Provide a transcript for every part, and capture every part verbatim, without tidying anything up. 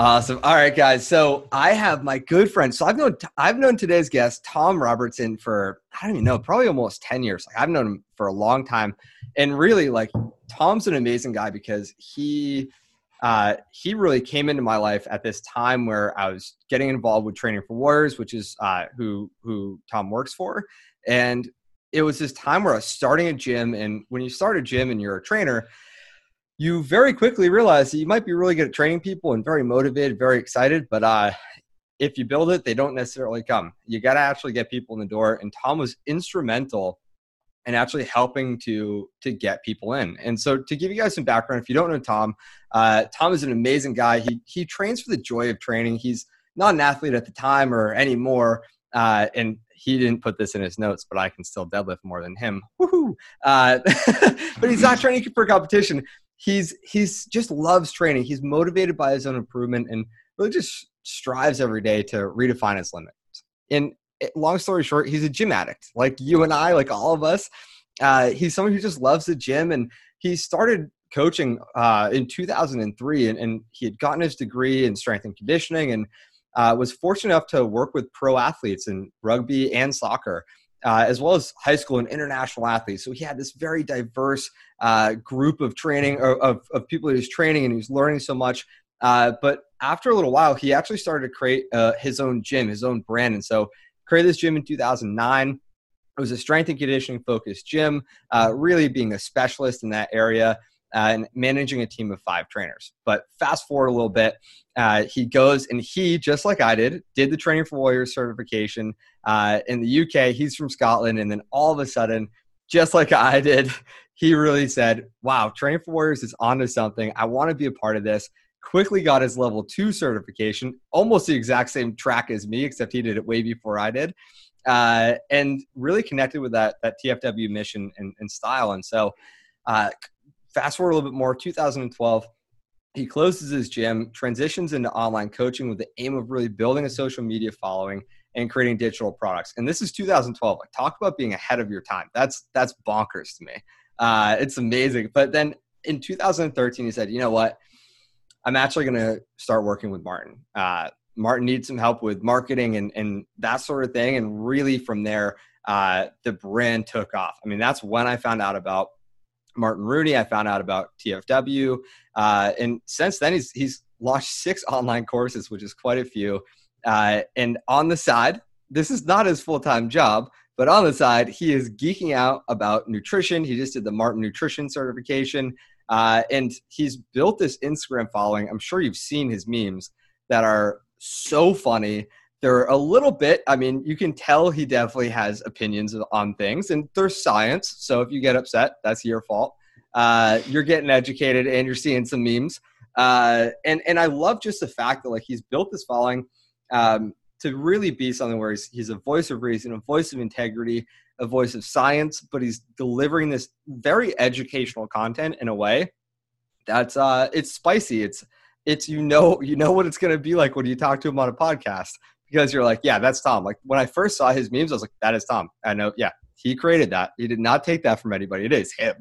Awesome. All right, guys. So I have my good friend. So I've known I've known today's guest, Tom Robertson, for, I don't even know, probably almost ten years. Like, I've known him for a long time. And really, like, Tom's an amazing guy because he uh, he really came into my life at this time where I was getting involved with Training for Warriors, which is uh, who who Tom works for. And it was this time where I was starting a gym. And when you start a gym and you're a trainer, you very quickly realize that you might be really good at training people and very motivated, very excited, but uh, if you build it, they don't necessarily come. You got to actually get people in the door, and Tom was instrumental in actually helping to, to get people in. And so to give you guys some background, if you don't know Tom, uh, Tom is an amazing guy. He, he trains for the joy of training. He's not an athlete at the time or anymore, uh, and he didn't put this in his notes, but I can still deadlift more than him. Woohoo! Uh, but he's not training for competition. He's he's just loves training. He's motivated by his own improvement and really just strives every day to redefine his limits. And long story short, he's a gym addict, like you and I, like all of us. Uh, he's someone who just loves the gym, and he started coaching uh, in two thousand three, and, and he had gotten his degree in strength and conditioning, and uh, was fortunate enough to work with pro athletes in rugby and soccer, Uh, as well as high school and international athletes. So he had this very diverse uh, group of training or, of, of people he was training, and he was learning so much. Uh, but after a little while, he actually started to create uh, his own gym, his own brand. And so created this gym in two thousand nine. It was a strength and conditioning focused gym, uh, really being a specialist in that area uh, and managing a team of five trainers. But fast forward a little bit, uh, he goes and he, just like I did, did the Training for Warriors certification uh, in the U K. He's from Scotland. And then all of a sudden, just like I did, he really said, wow, Training for Warriors is onto something. I want to be a part of this. Quickly got his level two certification, almost the exact same track as me, except he did it way before I did. Uh, and really connected with that, that T F W mission and, and style. And so, uh, fast forward a little bit more, two thousand twelve, he closes his gym, transitions into online coaching with the aim of really building a social media following and creating digital products. And this is two thousand twelve. Like, talk about being ahead of your time. That's that's bonkers to me. Uh, it's amazing. But then in two thousand thirteen, he said, you know what? I'm actually going to start working with Martin. Uh, Martin needs some help with marketing and, and that sort of thing. And really from there, uh, the brand took off. I mean, that's when I found out about Martin Rooney. I found out about T F W. Uh, and since then, he's he's launched six online courses, which is quite a few. Uh, and on the side, this is not his full-time job, but on the side, he is geeking out about nutrition. He just did the Martin Nutrition certification. Uh, and he's built this Instagram following. I'm sure you've seen his memes that are so funny. They're a little bit, I mean, you can tell he definitely has opinions on things, and there's science. So if you get upset, that's your fault. Uh, you're getting educated and you're seeing some memes. Uh, and, and I love just the fact that, like, he's built this following um, to really be something where he's, he's a voice of reason, a voice of integrity, a voice of science, but he's delivering this very educational content in a way that's, uh, it's spicy. It's, it's, you know, you know what it's going to be like when you talk to him on a podcast. Because you're like, yeah, that's Tom. Like, when I first saw his memes, I was like, that is Tom. I know, yeah, he created that. He did not take that from anybody. It is him.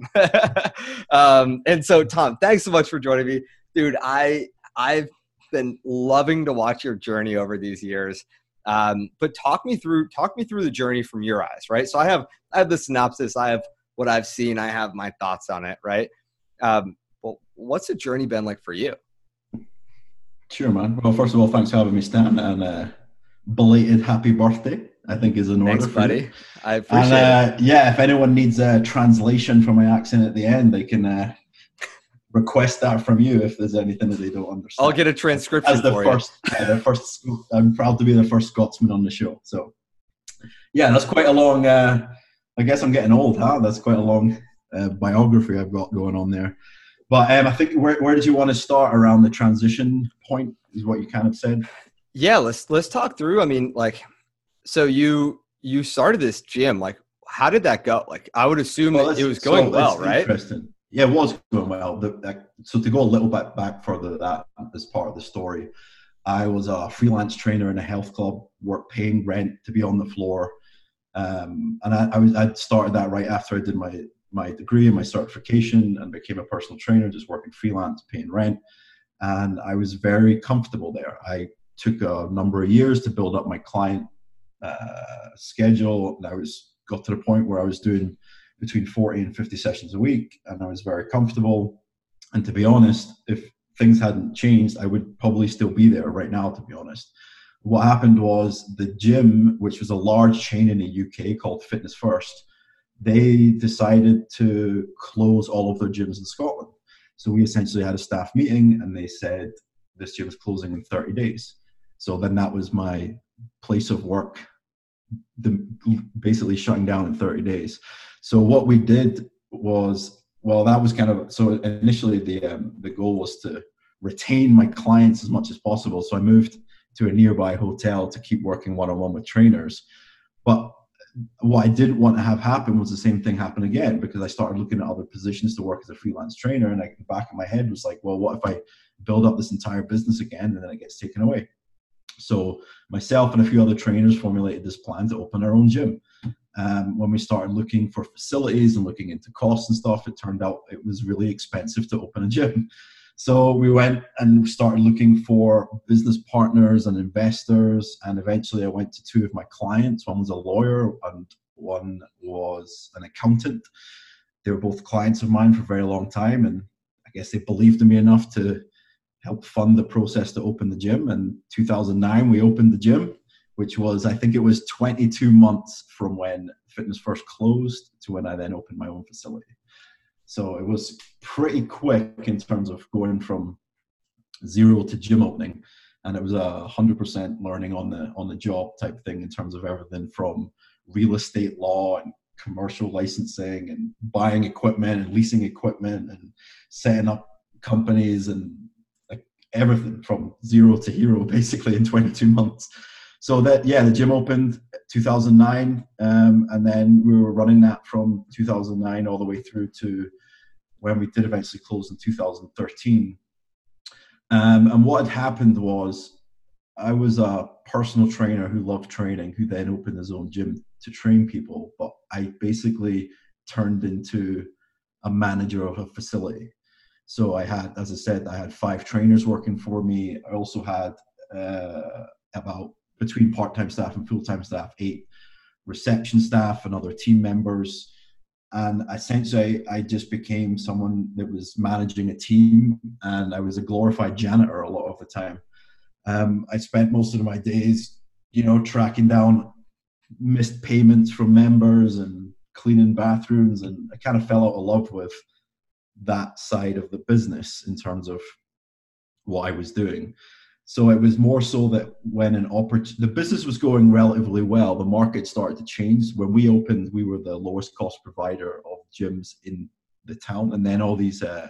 um, and so, Tom, thanks so much for joining me. Dude, I, I've been loving to watch your journey over these years. Um, but talk me through talk me through the journey from your eyes, right? So I have I have the synopsis. I have what I've seen. I have my thoughts on it, right? Um, well, what's the journey been like for you? Sure, man. Well, first of all, thanks for having me, Stan. And uh, belated happy birthday, I think, is in order. Thanks, buddy. I appreciate and, uh, it. Yeah, if anyone needs a translation for my accent at the end, they can uh, request that from you if there's anything that they don't understand. I'll get a transcription As the for first, you. Uh, the first, I'm proud to be the first Scotsman on the show. So, yeah, that's quite a long, uh, I guess I'm getting old, huh? That's quite a long uh, biography I've got going on there. But um, I think, where, where did you want to start around the transition point is what you kind of said? Yeah, let's let's talk through. I mean, like, so you you started this gym. Like, how did that go? Like, I would assume well, it was going so well, right? Interesting. Yeah, it was going well. The, the, so to go a little bit back further, that as part of the story, I was a freelance trainer in a health club, worked paying rent to be on the floor, um, and I, I was I started that right after I did my my degree and my certification, and became a personal trainer, just working freelance, paying rent. and I was very comfortable there. I took a number of years to build up my client uh, schedule, and I was got to the point where I was doing between forty and fifty sessions a week, and I was very comfortable. And to be honest, if things hadn't changed, I would probably still be there right now, to be honest. What happened was the gym, which was a large chain in the U K called Fitness First, they decided to close all of their gyms in Scotland. So we essentially had a staff meeting and they said, this gym is closing in thirty days. So then that was my place of work, the, basically shutting down in thirty days. So what we did was, well, that was kind of, so initially the, um, the goal was to retain my clients as much as possible. So I moved to a nearby hotel to keep working one-on-one with trainers. But what I didn't want to have happen was the same thing happen again, because I started looking at other positions to work as a freelance trainer. And I, the back of my head was like, well, what if I build up this entire business again and then it gets taken away? So myself and a few other trainers formulated this plan to open our own gym. Um, when we started looking for facilities and looking into costs and stuff, it turned out it was really expensive to open a gym. So we went and started looking for business partners and investors. And eventually I went to two of my clients. One was a lawyer and one was an accountant. They were both clients of mine for a very long time. And I guess they believed in me enough to help fund the process to open the gym. And two thousand nine, we opened the gym, which was, I think it was twenty-two months from when Fitness First closed to when I then opened my own facility. So it was pretty quick in terms of going from zero to gym opening. And it was a hundred percent learning on the, on the job type thing in terms of everything from real estate law and commercial licensing and buying equipment and leasing equipment and setting up companies and like everything from zero to hero basically in twenty-two months. So that, yeah, the gym opened two thousand nine, um, and then we were running that from two thousand nine all the way through to when we did eventually close in two thousand thirteen. Um, and what had happened was I was a personal trainer who loved training, who then opened his own gym to train people, but I basically turned into a manager of a facility. So I had, as I said, I had five trainers working for me. I also had uh, about between part-time staff and full-time staff, eight reception staff and other team members. And essentially, I just became someone that was managing a team, and I was a glorified janitor a lot of the time. Um, I spent most of my days, you know, tracking down missed payments from members and cleaning bathrooms. And I kind of fell out of love with that side of the business in terms of what I was doing. So it was more so that when an oppor- the business was going relatively well, the market started to change. When we opened, we were the lowest cost provider of gyms in the town. And then all these uh,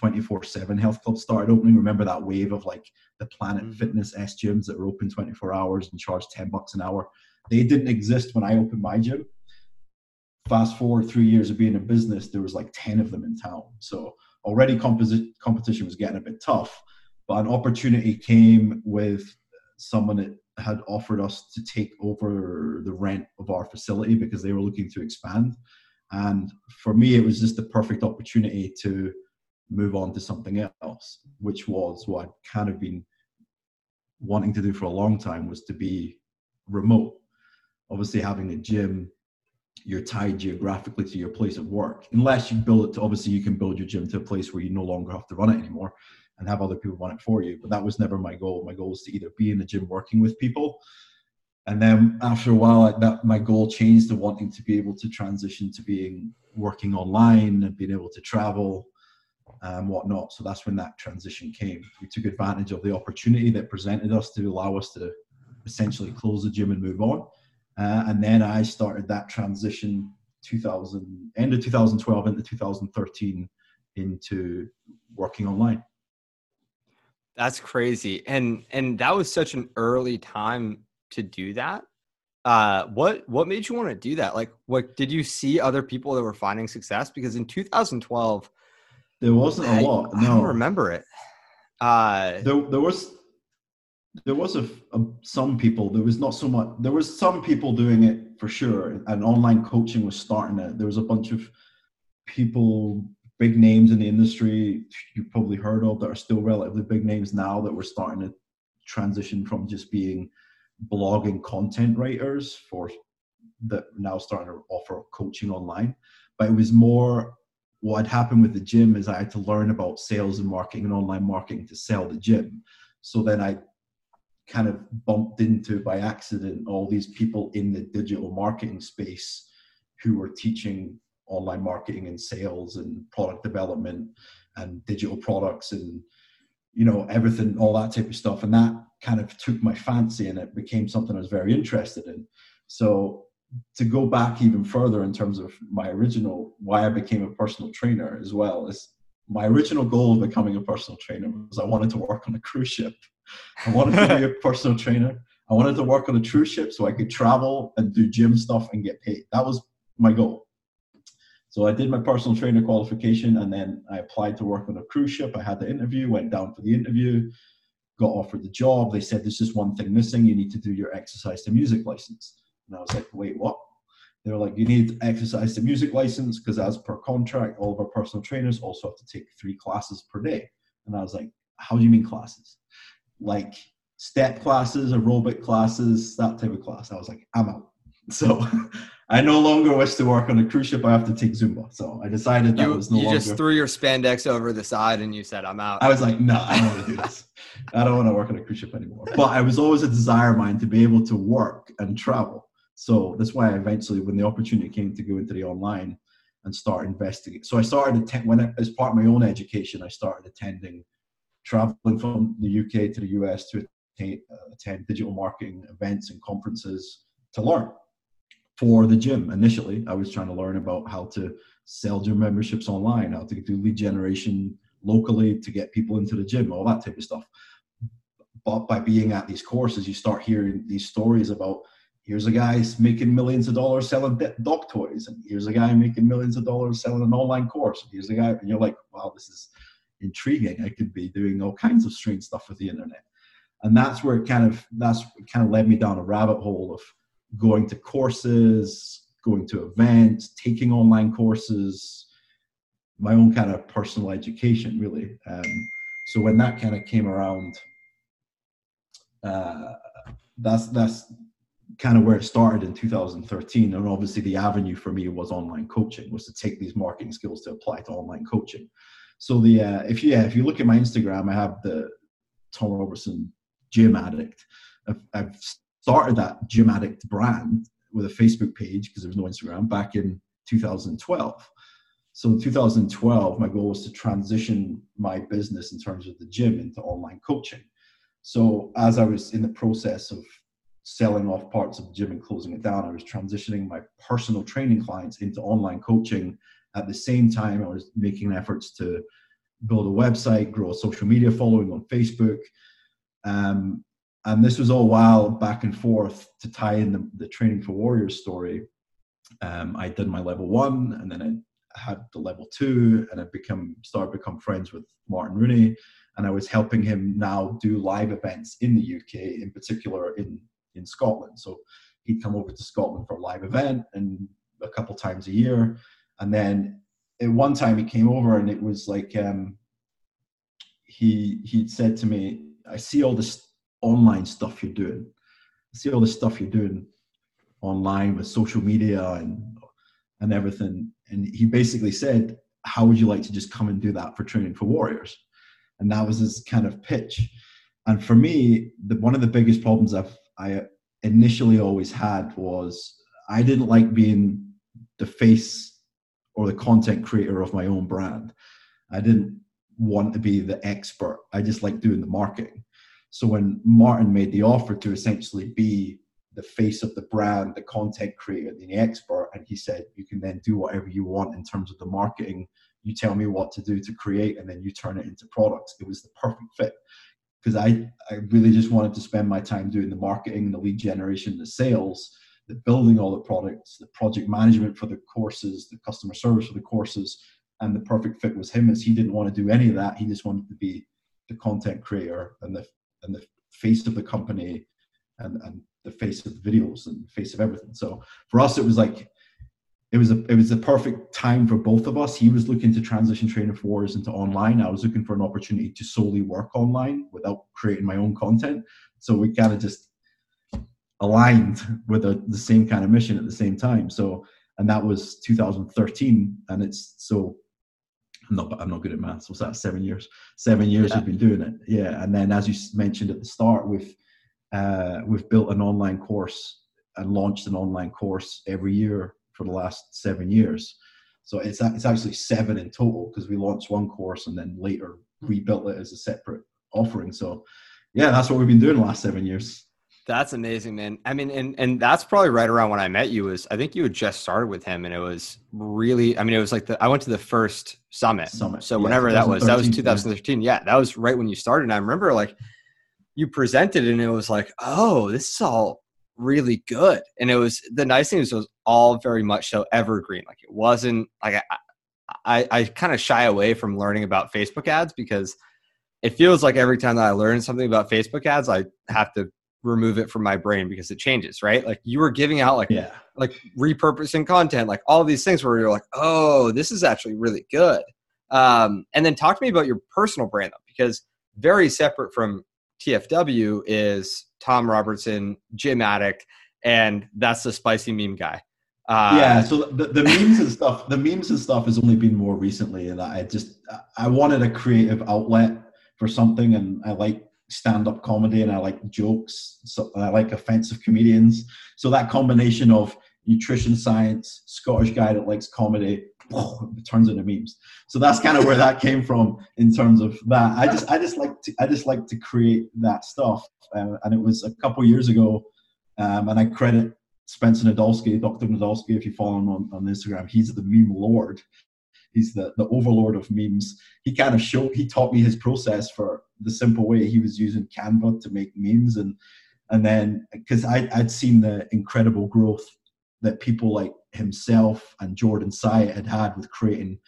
twenty-four seven health clubs started opening. Remember that wave of like the Planet Fitness S gyms that were open twenty-four hours and charged ten bucks an hour? They didn't exist when I opened my gym. Fast forward three years of being in business, there was like ten of them in town. So already composi- competition was getting a bit tough. But an opportunity came with someone that had offered us to take over the rent of our facility because they were looking to expand. And for me, it was just the perfect opportunity to move on to something else, which was what I'd kind of been wanting to do for a long time, was to be remote. Obviously, having a gym, you're tied geographically to your place of work, unless you build it to, obviously you can build your gym to a place where you no longer have to run it anymore and have other people run it for you. But that was never my goal. My goal was to either be in the gym working with people. And then after a while, I, that my goal changed to wanting to be able to transition to being working online and being able to travel and whatnot. So that's when that transition came. We took advantage of the opportunity that presented us to allow us to essentially close the gym and move on. Uh, and then I started that transition two thousand, end of two thousand twelve into two thousand thirteen into working online. That's crazy. And and that was such an early time to do that. Uh, what what made you want to do that? Like, what did you see other people that were finding success? Because in two thousand twelve, there wasn't I, a lot. No. I don't remember it. Uh, there there was there was a, a some people. There was not so much. There was some people doing it for sure, and online coaching was starting it. There was a bunch of people big names in the industry you've probably heard of that are still relatively big names now that we're starting to transition from just being blogging content writers for that now starting to offer coaching online. But it was more what had happened with the gym is I had to learn about sales and marketing and online marketing to sell the gym. So then I kind of bumped into by accident all these people in the digital marketing space who were teaching online marketing and sales and product development and digital products and, you know, everything, all that type of stuff. And that kind of took my fancy and it became something I was very interested in. So to go back even further in terms of my original, why I became a personal trainer as well, is my original goal of becoming a personal trainer was I wanted to work on a cruise ship. I wanted to be a personal trainer. I wanted to work on a cruise ship so I could travel and do gym stuff and get paid. That was my goal. So I did my personal trainer qualification and then I applied to work on a cruise ship. I had the interview, went down for the interview, got offered the job. They said, there's just one thing missing. You need to do your exercise to music license. And I was like, wait, what? They were like, you need exercise to music license because as per contract, all of our personal trainers also have to take three classes per day. And I was like, how do you mean classes? Like step classes, aerobic classes, that type of class. I was like, I'm out. So I no longer wish to work on a cruise ship. I have to take Zumba. So I decided that you, was no longer. You just longer. Threw your spandex over the side and you said, I'm out. I was like, no, I don't want to do this. I don't want to work on a cruise ship anymore. But I was always a desire of mine to be able to work and travel. So that's why I eventually, when the opportunity came to go into the online and start investigating. So I started, att- when I, as part of my own education, I started attending, traveling from the U K to the U S to att- attend digital marketing events and conferences to learn for the gym. Initially, I was trying to learn about how to sell gym memberships online, how to do lead generation locally to get people into the gym, all that type of stuff. But by being at these courses, you start hearing these stories about, here's a guy making millions of dollars selling dog toys. And here's a guy making millions of dollars selling an online course. And here's a guy, and you're like, wow, this is intriguing. I could be doing all kinds of strange stuff with the internet. And that's where it kind of, that's kind of led me down a rabbit hole of going to courses, going to events, taking online courses, my own kind of personal education, really. Um, so when that kind of came around, uh, that's, that's, kind of where it started in two thousand thirteen. And obviously the avenue for me was online coaching, was to take these marketing skills to apply to online coaching. So the uh, if you yeah, if you look at my Instagram, I have the Tom Robertson Gym Addict. I've, I've started that Gym Addict brand with a Facebook page because there was no Instagram back in two thousand twelve. So in two thousand twelve, my goal was to transition my business in terms of the gym into online coaching. So as I was in the process of selling off parts of the gym and closing it down, I was transitioning my personal training clients into online coaching. At the same time, I was making efforts to build a website, grow a social media following on Facebook. Um, and this was all while back and forth to tie in the, the Training for Warriors story. Um, I did my level one and then I had the level two and I become started to become friends with Martin Rooney. And I was helping him now do live events in the U K, in particular in in Scotland. So he'd come over to Scotland for a live event and a couple times a year. And then at one time he came over and it was like, um, he, he'd said to me, I see all this online stuff you're doing. I see all this stuff you're doing online with social media and, and everything. And he basically said, how would you like to just come and do that for Training for Warriors? And that was his kind of pitch. And for me, the, one of the biggest problems I've, I initially always had was I didn't like being the face or the content creator of my own brand. I didn't want to be the expert. I just liked doing the marketing. So when Martin made the offer to essentially be the face of the brand, the content creator, the expert, and he said, you can then do whatever you want in terms of the marketing. You tell me what to do to create, and then you turn it into products. It was the perfect fit. Because I, I really just wanted to spend my time doing the marketing, the lead generation, the sales, the building all the products, the project management for the courses, the customer service for the courses. And the perfect fit was him, as he didn't want to do any of that. He just wanted to be the content creator and the and the face of the company and, and the face of the videos and the face of everything. So for us, it was like, it was a it was the perfect time for both of us. He was looking to transition Training for Warriors into online. I was looking for an opportunity to solely work online without creating my own content. So we kind of just aligned with a, the same kind of mission at the same time. So, and that was two thousand thirteen, and it's so. I'm not, I'm not good at maths. What's that? Seven years. Seven years yeah. We've been doing it. Yeah. And then, as you mentioned at the start, we've, uh, we've built an online course and launched an online course every year for the last seven years. So it's, it's actually seven in total, because we launched one course and then later rebuilt it as a separate offering. So yeah, that's what we've been doing the last seven years. That's amazing, man. I mean, and and that's probably right around when I met you. Is I think you had just started with him, and it was really, I mean, it was like the, I went to the first summit. summit so yeah, whenever that was, that was twenty thirteen. Yeah. yeah, that was right when you started. And I remember, like, you presented, and it was like, oh, this is all really good. And it was, the nice thing is, it was all very much so evergreen. Like, it wasn't like I I, I kind of shy away from learning about Facebook ads, because it feels like every time that I learn something about Facebook ads, I have to remove it from my brain because it changes, right? Like, you were giving out like, yeah. like repurposing content, like all these things where you're like, oh, this is actually really good. Um, and then talk to me about your personal brand though, because very separate from T F W is Tom Robertson, Gym Addict, and that's the spicy meme guy. Uh, yeah. So the, the memes and stuff, the memes and stuff has only been more recently. And I just, I wanted a creative outlet for something. And I like stand-up comedy, and I like jokes, so, and I like offensive comedians. So that combination of nutrition science, Scottish guy that likes comedy, oh, it turns into memes. So that's kind of where that came from in terms of that. I just, I just like, to, I just like to create that stuff. Uh, and it was a couple years ago, um, and I credit Spencer Nadolsky, Doctor Nadolsky, if you follow him on, on Instagram. He's the meme lord. He's the, the overlord of memes. He kind of showed, he taught me his process for the simple way. He was using Canva to make memes. And and then, because I'd seen the incredible growth that people like himself and Jordan Syed had had with creating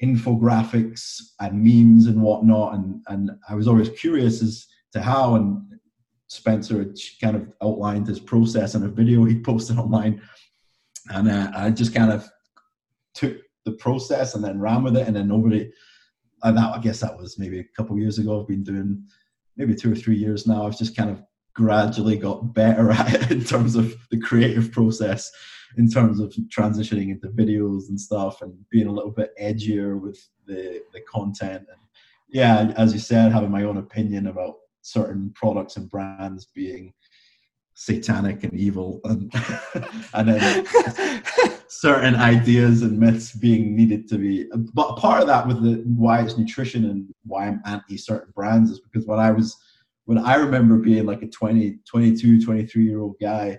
infographics and memes and whatnot. And, and I was always curious as to how, and Spencer had kind of outlined his process in a video he posted online. And uh, I just kind of took the process and then ran with it, and then nobody, and that, I guess that was maybe a couple of years ago. I've been doing maybe two or three years now. I've just kind of gradually got better at it in terms of the creative process, in terms of transitioning into videos and stuff, and being a little bit edgier with the, the content. And yeah, as you said, having my own opinion about certain products and brands being satanic and evil, and and then certain ideas and myths being needed to be. But part of that with the why it's nutrition and why I'm anti certain brands is because when I was, when I remember being like a twenty, twenty-two, twenty-three year old guy,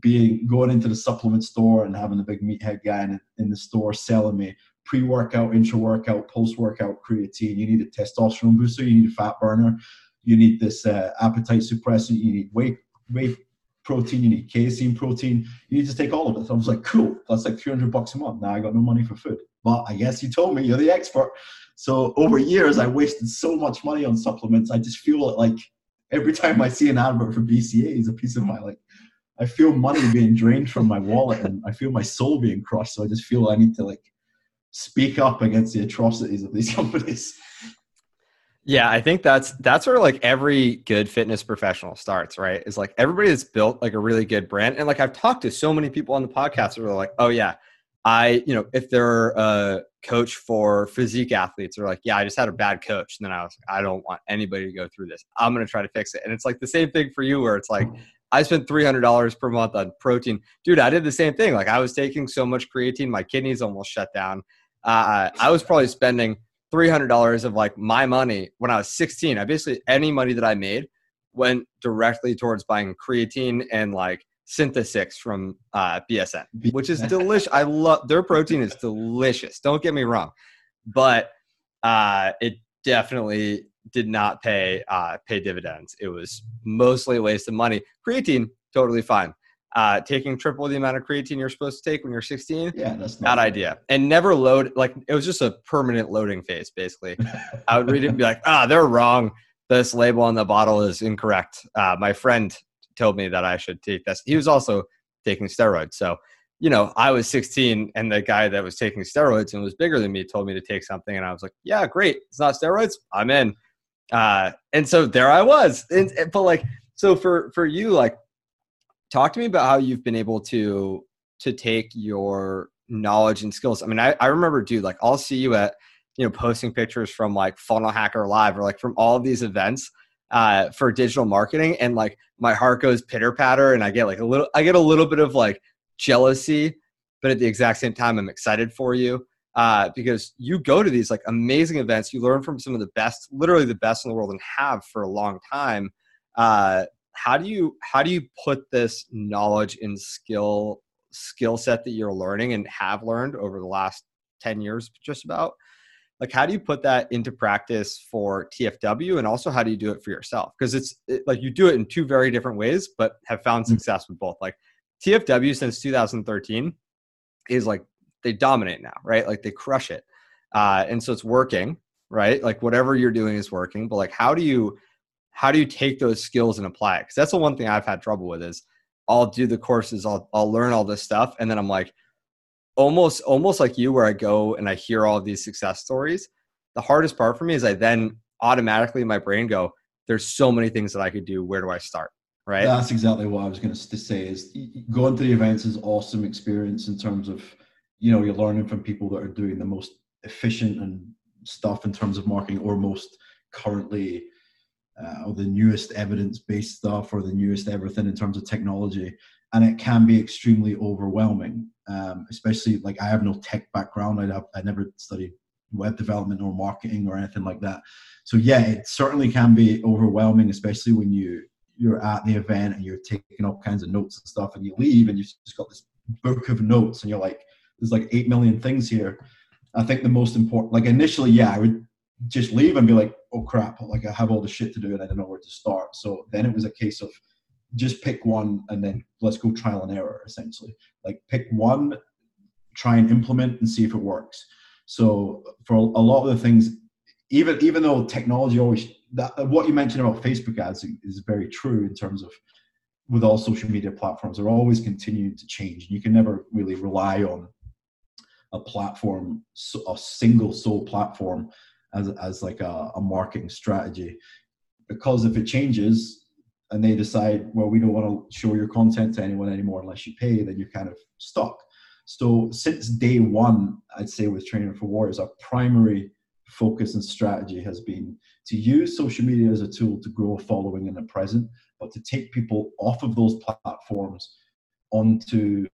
being going into the supplement store and having the big meathead guy in, in the store selling me pre-workout, intra-workout, post-workout creatine. You need a testosterone booster. You need a fat burner. You need this uh, appetite suppressant. You need weight. whey protein, you need casein protein, you need to take all of it. So I was like, cool, that's like three hundred bucks a month. Now I got no money for food. But I guess you told me you're the expert. So over years, I wasted so much money on supplements. I just feel like every time I see an advert for B C A is a piece of my, like, I feel money being drained from my wallet, and I feel my soul being crushed. So I just feel I need to like speak up against the atrocities of these companies. Yeah, I think that's that's where like every good fitness professional starts, right? Is like everybody that's built like a really good brand. And like I've talked to so many people on the podcast who are like, oh yeah, I, you know, if they're a coach for physique athletes, they're like, yeah, I just had a bad coach. And then I was like, I don't want anybody to go through this. I'm going to try to fix it. And it's like the same thing for you where it's like, I spent three hundred dollars per month on protein. Dude, I did the same thing. Like I was taking so much creatine, my kidneys almost shut down. Uh, I was probably spending three hundred dollars of like my money when I was sixteen. I basically, any money that I made went directly towards buying creatine and like Syntha six from uh, B S N, which is delicious. I love, their protein is delicious. Don't get me wrong, but uh, it definitely did not pay, uh, pay dividends. It was mostly a waste of money. Creatine, totally fine. Uh, taking triple the amount of creatine you're supposed to take when you're sixteen, yeah, that's not bad idea. And never load, like it was just a permanent loading phase, basically. I would read it and be like, ah, they're wrong. This label on the bottle is incorrect. Uh, my friend told me that I should take this. He was also taking steroids. So you know, I was sixteen and the guy that was taking steroids and was bigger than me told me to take something. And I was like, yeah, great. It's not steroids. I'm in. Uh, and so there I was. And, but like, so for, for you, like, talk to me about how you've been able to, to take your knowledge and skills. I mean, I, I remember, dude, like I'll see you at, you know, posting pictures from like Funnel Hacker Live or like from all of these events uh, for digital marketing. And like my heart goes pitter patter and I get like a little, I get a little bit of like jealousy, but at the exact same time, I'm excited for you uh, because you go to these like amazing events. You learn from some of the best, literally the best in the world and have for a long time. Uh, how do you, how do you put this knowledge and skill, skill set that you're learning and have learned over the last ten years, just about, like, how do you put that into practice for T F W? And also how do you do it for yourself? Because it's it, like, you do it in two very different ways, but have found success with both. Like T F W since two thousand thirteen is like, they dominate now, right? Like they crush it. Uh, and so it's working, right? Like whatever you're doing is working, but like, how do you, how do you take those skills and apply it? Cause that's the one thing I've had trouble with is I'll do the courses, I'll, I'll learn all this stuff. And then I'm like, almost, almost like you, where I go and I hear all of these success stories. The hardest part for me is I then automatically in my brain go, there's so many things that I could do. Where do I start? Right. That's exactly what I was going to say is going to the events is awesome experience in terms of, you know, you're learning from people that are doing the most efficient and stuff in terms of marketing or most currently uh, or the newest evidence-based stuff or the newest everything in terms of technology. And it can be extremely overwhelming, um, especially like I have no tech background. I have, I never studied web development or marketing or anything like that. So yeah, it certainly can be overwhelming, especially when you, you're at the event and you're taking all kinds of notes and stuff and you leave and you've just got this book of notes and you're like, there's like eight million things here. I think the most important, like initially, yeah, I would just leave and be like, oh crap, like I have all the shit to do and I don't know where to start. So then it was a case of just pick one and then let's go trial and error, essentially. Like pick one, try and implement and see if it works. So for a lot of the things, even, even though technology always, that, what you mentioned about Facebook ads is very true in terms of with all social media platforms, they're always continuing to change. You can never really rely on a platform, a single sole platform as, as like a, a marketing strategy, because if it changes and they decide, well, we don't want to show your content to anyone anymore unless you pay, then you're kind of stuck. So since day one, I'd say with Training for Warriors, our primary focus and strategy has been to use social media as a tool to grow a following in the present, but to take people off of those platforms onto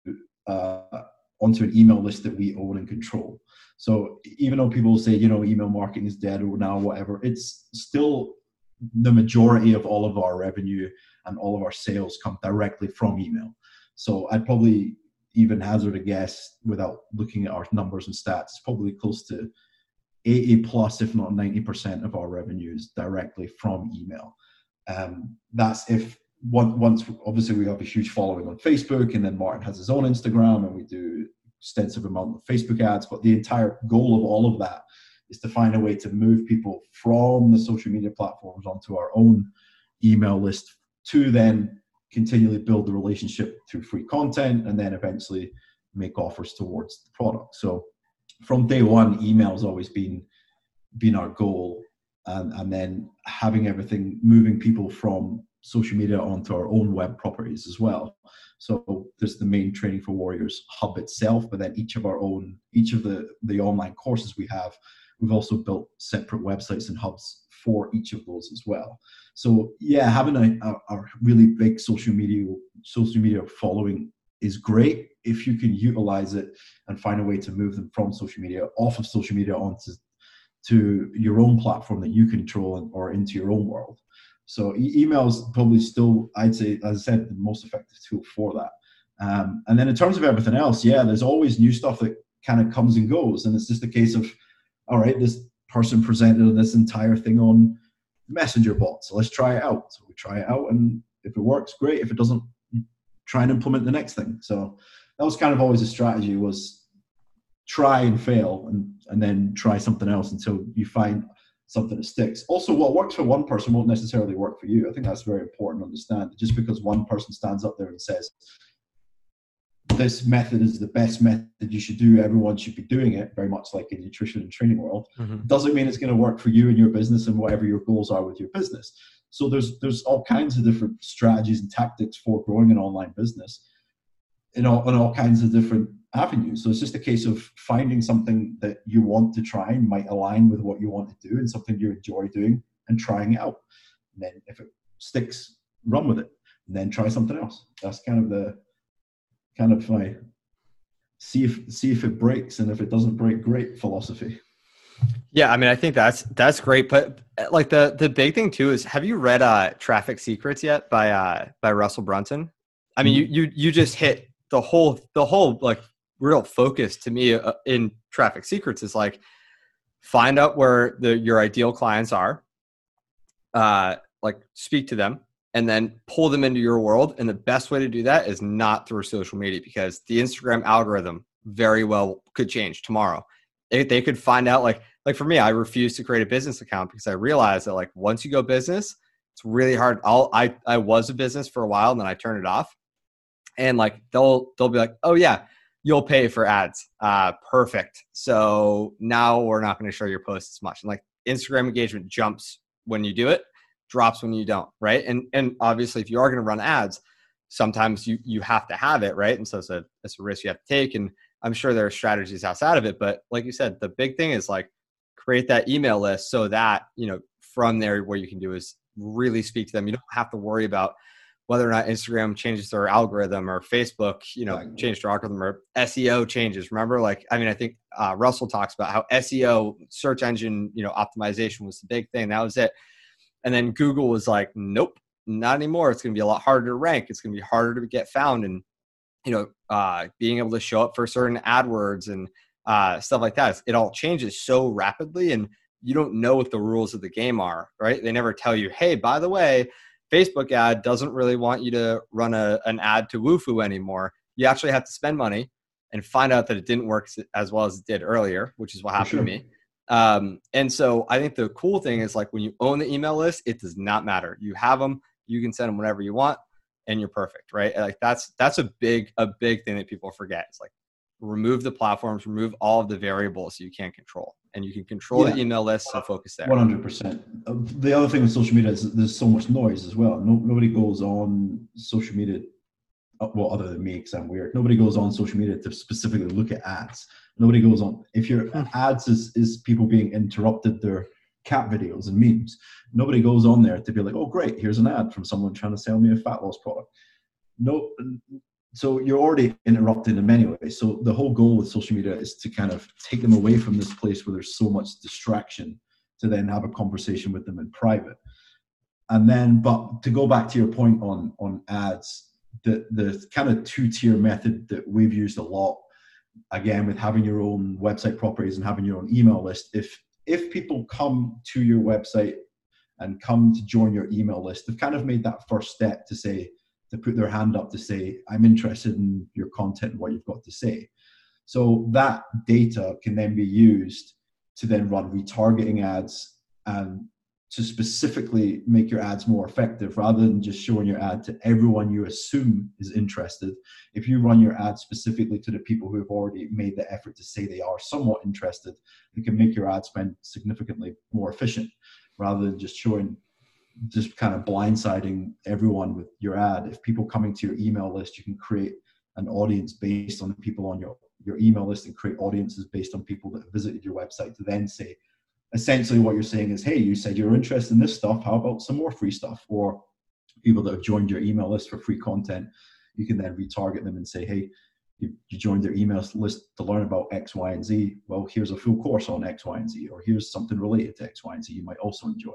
uh, onto an email list that we own and control. So even though people say, you know, email marketing is dead or now whatever, it's still the majority of all of our revenue and all of our sales come directly from email. So I'd probably even hazard a guess without looking at our numbers and stats, it's probably close to eighty plus, if not ninety percent of our revenues directly from email. Um, that's if one, once, obviously we have a huge following on Facebook and then Martin has his own Instagram and we do extensive amount of Facebook ads, but the entire goal of all of that is to find a way to move people from the social media platforms onto our own email list to then continually build the relationship through free content and then eventually make offers towards the product. So from day one, email's always been been our goal, and, and then having everything, moving people from social media onto our own web properties as well. So there's the main Training for Warriors hub itself, but then each of our own, each of the, the online courses we have, we've also built separate websites and hubs for each of those as well. So yeah, having a, a, a really big social media social media following is great if you can utilize it and find a way to move them from social media, off of social media onto to your own platform that you control or into your own world. So e- email is probably still, I'd say, as I said, the most effective tool for that. Um, and then in terms of everything else, yeah, there's always new stuff that kind of comes and goes. And it's just a case of, all right, this person presented this entire thing on Messenger bot. So let's try it out. So we try it out. And if it works, great. If it doesn't, try and implement the next thing. So that was kind of always a strategy, was try and fail and, and then try something else until you find something that sticks. Also, what works for one person won't necessarily work for you. I think that's very important to understand. Just because one person stands up there and says, this method is the best method you should do, everyone should be doing it, very much like in nutrition and training world, mm-hmm. doesn't mean it's going to work for you and your business and whatever your goals are with your business. So there's there's all kinds of different strategies and tactics for growing an online business in all, in all kinds of different avenues. So it's just a case of finding something that you want to try and might align with what you want to do and something you enjoy doing and trying it out. And then if it sticks, run with it. And then try something else. That's kind of the kind of my see if see if it breaks, and if it doesn't break, great philosophy. Yeah, I mean, I think that's that's great. But like the the big thing too is, have you read uh, Traffic Secrets yet by uh, by Russell Brunson? I mean, you you you just hit the whole the whole like real focus to me uh, in Traffic Secrets is like find out where the your ideal clients are, uh, like speak to them, and then pull them into your world. And the best way to do that is not through social media, because the Instagram algorithm very well could change tomorrow. They, they could find out, like, like for me, I refused to create a business account because I realized that like once you go business, it's really hard. I'll, I, I was a business for a while and then I turned it off, and like, they'll, they'll be like, oh yeah, you'll pay for ads. Uh, perfect. So now we're not going to show your posts as much. And like Instagram engagement jumps when you do it, drops when you don't, right? And and obviously if you are going to run ads, sometimes you you have to have it, right? And so it's a, it's a risk you have to take. And I'm sure there are strategies outside of it. But like you said, the big thing is like create that email list so that, you know, from there, what you can do is really speak to them. You don't have to worry about whether or not Instagram changes their algorithm or Facebook, you know, right. changed their algorithm, or S E O changes. Remember, like, I mean, I think uh, Russell talks about how S E O, search engine, you know, optimization was the big thing. That was it. And then Google was like, nope, not anymore. It's going to be a lot harder to rank. It's going to be harder to get found. And, you know, uh, being able to show up for certain AdWords and uh, stuff like that, it all changes so rapidly. And you don't know what the rules of the game are, right? They never tell you, hey, by the way, Facebook ad doesn't really want you to run a, an ad to WooFoo anymore. You actually have to spend money and find out that it didn't work as well as it did earlier, which is what happened sure. to me. Um, and so I think the cool thing is like when you own the email list, it does not matter. You have them, you can send them whenever you want, and you're perfect, right? Like that's, that's a big, a big thing that people forget. It's like remove the platforms, remove all of the variables you can't control, and you can control yeah. the email list. So focus there. one hundred percent. The other thing with social media is there's so much noise as well. No, nobody goes on social media. Well, other than me, because I'm weird. Nobody goes on social media to specifically look at ads. Nobody goes on. If your ads is, is people being interrupted, their cat videos and memes, nobody goes on there to be like, oh, great, here's an ad from someone trying to sell me a fat loss product. No, so you're already interrupted in many ways. So the whole goal with social media is to kind of take them away from this place where there's so much distraction to then have a conversation with them in private. And then, but to go back to your point on, on ads, the, the kind of two-tier method that we've used a lot, again, with having your own website properties and having your own email list, if if people come to your website and come to join your email list, they've kind of made that first step to say, to put their hand up to say, I'm interested in your content and what you've got to say. So that data can then be used to then run retargeting ads and to specifically make your ads more effective, rather than just showing your ad to everyone you assume is interested. If you run your ad specifically to the people who have already made the effort to say they are somewhat interested, it can make your ad spend significantly more efficient, rather than just showing, just kind of blindsiding everyone with your ad. If people coming to your email list, you can create an audience based on the people on your, your email list and create audiences based on people that visited your website to then say, essentially what you're saying is, hey, you said you're interested in this stuff. How about some more free stuff? Or people that have joined your email list for free content, you can then retarget them and say, hey, you, you joined their email list to learn about X, Y, and Z. Well, here's a full course on X, Y, and Z, or here's something related to X, Y, and Z you might also enjoy.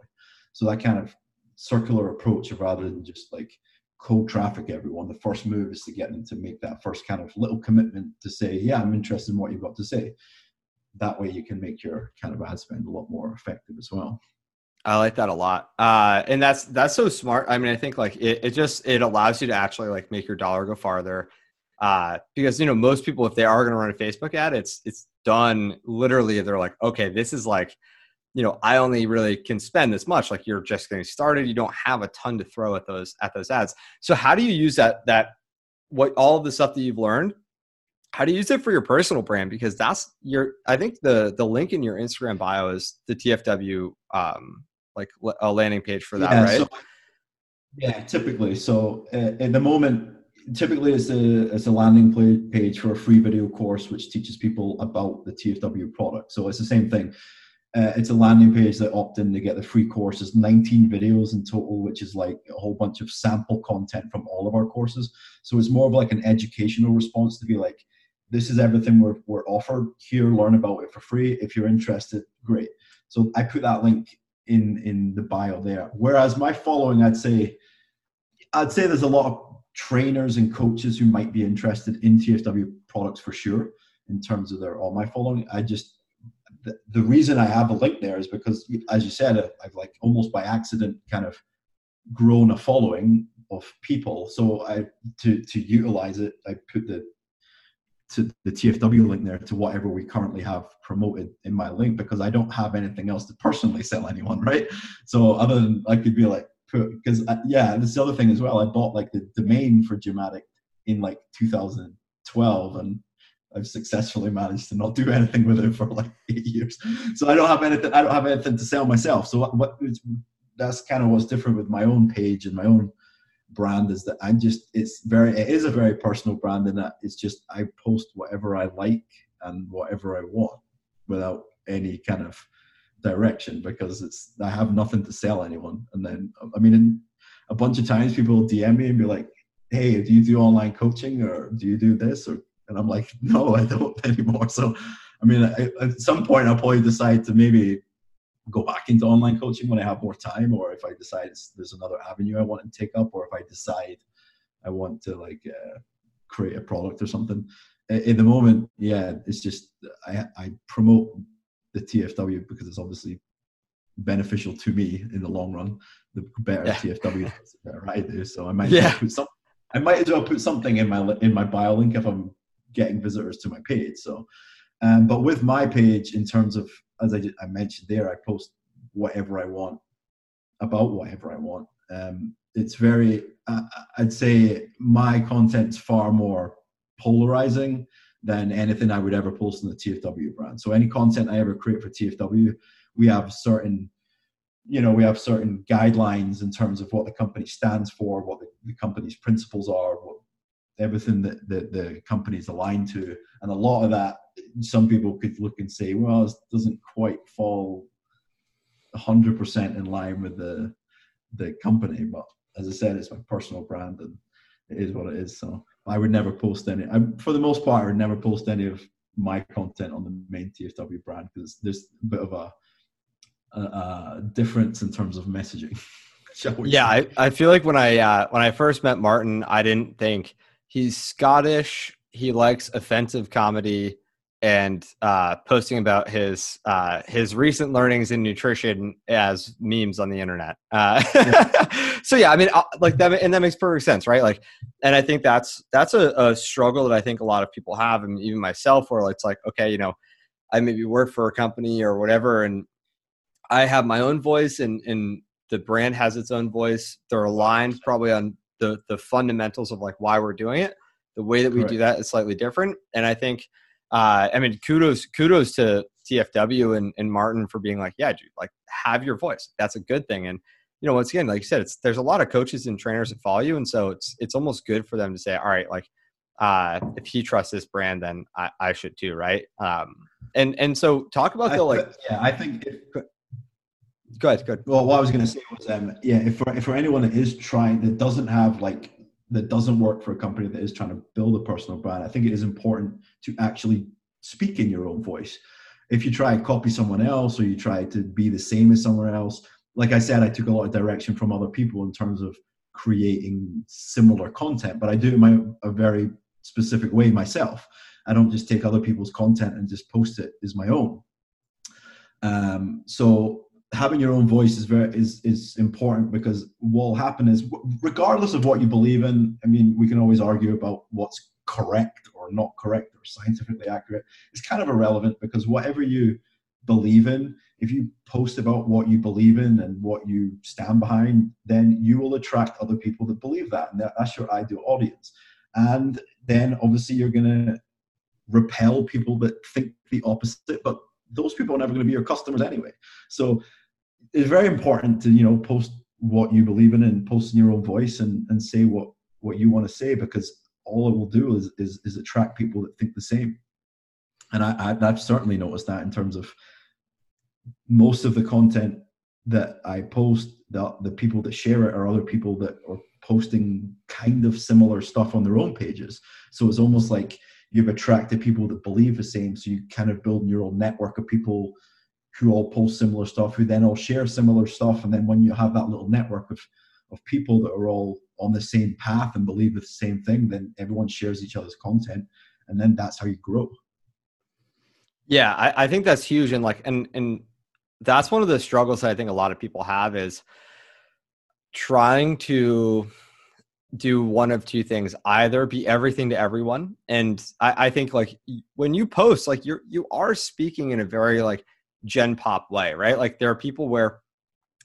So that kind of circular approach, rather than just like cold traffic everyone, the first move is to get them to make that first kind of little commitment to say, yeah, I'm interested in what you've got to say. That way you can make your kind of ad spend a lot more effective as well. I like that a lot. Uh, and that's, that's so smart. I mean, I think like it, it just, it allows you to actually like make your dollar go farther. Uh, because, you know, most people, if they are going to run a Facebook ad, it's, it's done literally. They're like, okay, this is like, you know, I only really can spend this much. Like you're just getting started. You don't have a ton to throw at those, at those ads. So how do you use that, that, what, all of the stuff that you've learned how to use it for your personal brand, because that's your, I think the the link in your Instagram bio is the T F W um, like a landing page for that, yeah, right? So, yeah, typically. So uh, at the moment, typically it's a, it's a landing page for a free video course, which teaches people about the T F W product. So it's the same thing. Uh, it's a landing page that opt in to get the free courses, nineteen videos in total, which is like a whole bunch of sample content from all of our courses. So it's more of like an educational response to be like, this is everything we're, we're offered here. Learn about it for free. If you're interested, great. So I put that link in, in the bio there. Whereas my following, I'd say, I'd say there's a lot of trainers and coaches who might be interested in T F W products for sure, in terms of their, all my following. I just, The, the reason I have a link there is because, as you said, I've like almost by accident kind of grown a following of people. So I, to, to utilize it, I put the, to the T F W link there to whatever we currently have promoted in my link, because I don't have anything else to personally sell anyone. Right. So other than I could be like, because yeah, this is the other thing as well. I bought like the domain for Gym Addict in like two thousand twelve, and I've successfully managed to not do anything with it for like eight years. So I don't have anything, I don't have anything to sell myself. So what, what that's kind of what's different with my own page and my own brand is that I'm just, it's very, it is a very personal brand, and that it's just, I post whatever I like and whatever I want without any kind of direction, because it's, I have nothing to sell anyone. And then, I mean, a bunch of times people will D M me and be like, hey, do you do online coaching, or do you do this? Or, and I'm like, no, I don't anymore. So, I mean, I, at some point, I'll probably decide to maybe go back into online coaching when I have more time, or if I decide there's another avenue I want to take up, or if I decide I want to like uh, create a product or something. In the moment, yeah, it's just I, I promote the T F W because it's obviously beneficial to me in the long run. The better yeah. T F W, the better I do. So I might, yeah. put some, I might as well put something in my in my bio link if I'm getting visitors to my page. So um but with my page, in terms of, as I, I mentioned there, I post whatever I want about whatever I want. Um it's very uh, I'd say my content's far more polarizing than anything I would ever post in the T F W brand. So any content I ever create for T F W, we have certain you know we have certain guidelines in terms of what the company stands for, what the, the company's principles are, what everything that the, the company is aligned to. And a lot of that, some people could look and say, well, it doesn't quite fall one hundred percent in line with the the company. But as I said, it's my personal brand, and it is what it is. So I would never post any, I, for the most part, I would never post any of my content on the main T F W brand, because there's a bit of a, a, a difference in terms of messaging. Yeah, I, I feel like when I uh, when I first met Martin, I didn't think, he's Scottish, he likes offensive comedy, and uh, posting about his uh, his recent learnings in nutrition as memes on the internet. Uh, yeah. So yeah, I mean, like that, and that makes perfect sense, right? Like, and I think that's that's a, a struggle that I think a lot of people have, and even myself, where it's like, okay, you know, I maybe work for a company or whatever, and I have my own voice, and and the brand has its own voice. They're aligned probably on the the fundamentals of like why we're doing it. The way that we Correct. do that is slightly different. And I think, uh, I mean, kudos, kudos to T F W and, and Martin for being like, yeah, dude, like have your voice. That's a good thing. And, you know, once again, like you said, it's, there's a lot of coaches and trainers that follow you. And so it's, it's almost good for them to say, all right, like, uh, if he trusts this brand, then I, I should too. Right. Um, and, and so talk about I, the, like, yeah, I think if, Go ahead, go ahead. Well, what I was going to say was, um, yeah, if for, if for anyone that is trying, that doesn't have like, that doesn't work for a company that is trying to build a personal brand, I think it is important to actually speak in your own voice. If you try to copy someone else, or you try to be the same as someone else, like I said, I took a lot of direction from other people in terms of creating similar content, but I do it in my, a very specific way myself. I don't just take other people's content and just post it as my own. Um, so having your own voice is very is is important, because what'll happen is, regardless of what you believe in, I mean, we can always argue about what's correct or not correct or scientifically accurate. It's kind of irrelevant, because whatever you believe in, if you post about what you believe in and what you stand behind, then you will attract other people that believe that, and that's your ideal audience. And then obviously you're gonna repel people that think the opposite, but those people are never going to be your customers anyway. So it's very important to, you know, post what you believe in and post in your own voice and, and say what, what you want to say, because all it will do is, is, is attract people that think the same. And I, I, I've certainly noticed that in terms of most of the content that I post, the, the people that share it are other people that are posting kind of similar stuff on their own pages. So it's almost like you've attracted people that believe the same. So you kind of build your own network of people who all post similar stuff, who then all share similar stuff. And then when you have that little network of, of people that are all on the same path and believe the same thing, then everyone shares each other's content. And then that's how you grow. Yeah, I, I think that's huge. And like, and, and that's one of the struggles that I think a lot of people have, is trying to do one of two things, either be everything to everyone. And I, I think like when you post, like you're, you are speaking in a very like gen pop way, right? Like there are people where,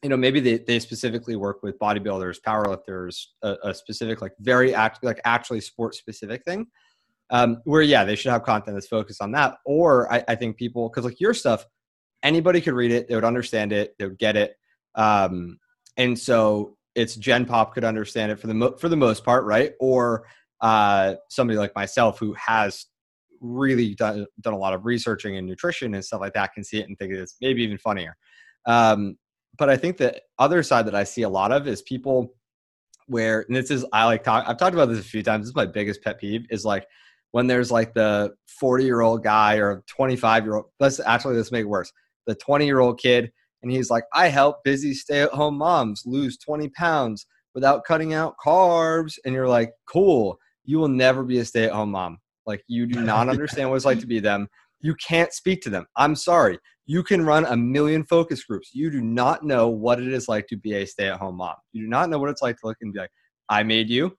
you know, maybe they, they specifically work with bodybuilders, powerlifters, a, a specific, like very act, like actually sport specific thing, um, where, yeah, they should have content that's focused on that. Or I, I think people, cause like your stuff, anybody could read it, they would understand it, they would get it. Um, and so it's gen pop could understand it for the, mo- for the most part. Right. Or uh, somebody like myself who has really done, done a lot of researching and nutrition and stuff like that can see it and think it's maybe even funnier. Um, But I think the other side that I see a lot of is people where, and this is, I like talk, I've talked about this a few times. This is my biggest pet peeve, is like when there's like the forty year old guy or twenty-five year old, let's actually, let's make it worse. The twenty year old kid. And he's like, I help busy stay at home moms lose twenty pounds without cutting out carbs. And you're like, cool. You will never be a stay at home mom. Like you do not understand what it's like to be them. You can't speak to them. I'm sorry. You can run a million focus groups. You do not know what it is like to be a stay-at-home mom. You do not know what it's like to look and be like, I made you.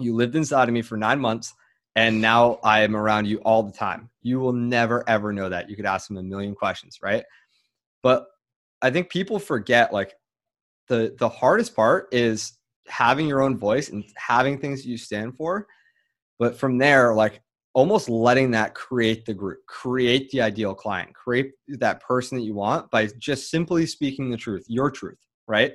You lived inside of me for nine months, and now I am around you all the time. You will never, ever know that. You could ask them a million questions, right? But I think people forget, like, the, the hardest part is having your own voice and having things you stand for. But from there, like, almost letting that create the group, create the ideal client, create that person that you want by just simply speaking the truth, your truth, right?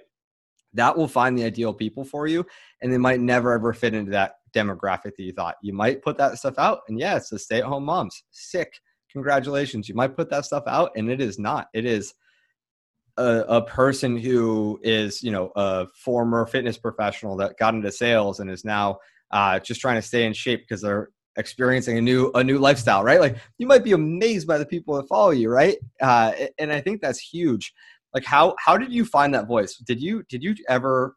That will find the ideal people for you. And they might never ever fit into that demographic that you thought. You might put that stuff out and yeah, it's the stay-at-home moms. Sick. Congratulations. You might put that stuff out and it is not. It is a, a person who is, you know, a former fitness professional that got into sales and is now uh, just trying to stay in shape because they're experiencing a new, a new lifestyle, right? Like you might be amazed by the people that follow you. Right. Uh, and I think that's huge. Like how, how did you find that voice? Did you, did you ever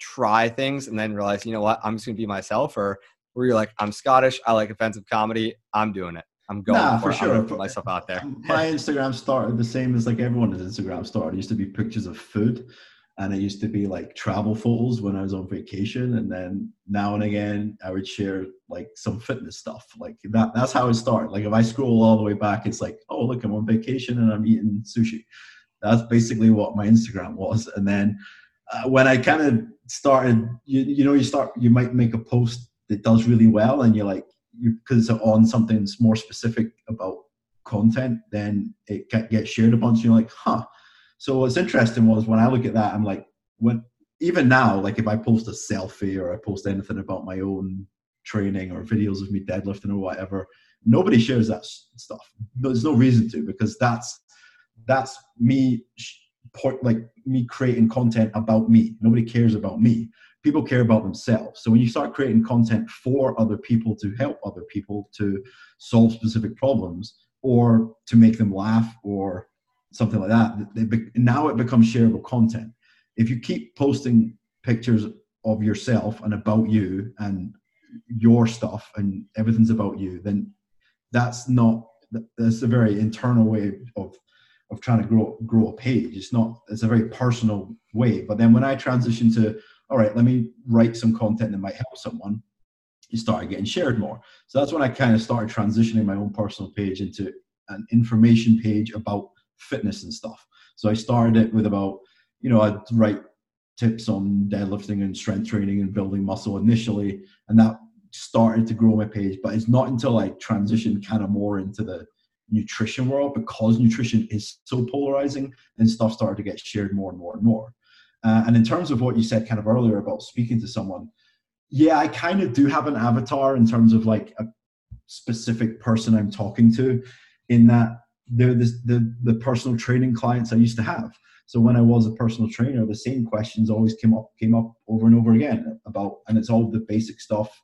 try things and then realize, you know what, I'm just gonna be myself? Or were you like, I'm Scottish. I like offensive comedy. I'm doing it. I'm going nah, for it. Sure. I'm gonna put myself out there. My Instagram started the same as like everyone's Instagram started. It used to be pictures of food. And it used to be like travel photos when I was on vacation. And then now and again, I would share like some fitness stuff like that. That's how it started. Like if I scroll all the way back, it's like, oh, look, I'm on vacation and I'm eating sushi. That's basically what my Instagram was. And then uh, when I kind of started, you, you know, you start, you might make a post that does really well. And you're like, you, because it's on something that's more specific about content, then it gets shared a bunch. And you're like, huh. So what's interesting was when I look at that, I'm like, when even now, like if I post a selfie or I post anything about my own training or videos of me deadlifting or whatever, nobody shares that stuff. There's no reason to, because that's that's me, like me creating content about me. Nobody cares about me. People care about themselves. So when you start creating content for other people to help other people to solve specific problems or to make them laugh or something like that, they be, now it becomes shareable content. If you keep posting pictures of yourself and about you and your stuff and everything's about you, then that's not, that's a very internal way of of trying to grow grow a page. It's not, it's a very personal way. But then when I transitioned to, all right, let me write some content that might help someone, you started getting shared more. So that's when I kind of started transitioning my own personal page into an information page about fitness and stuff. So I started it with about, you know, I'd write tips on deadlifting and strength training and building muscle initially. And that started to grow my page, but it's not until I transitioned kind of more into the nutrition world, because nutrition is so polarizing and stuff started to get shared more and more and more. Uh, and in terms of what you said kind of earlier about speaking to someone, yeah, I kind of do have an avatar in terms of like a specific person I'm talking to, in that they're this, the, the personal training clients I used to have. So when I was a personal trainer, the same questions always came up, came up over and over again about, and it's all the basic stuff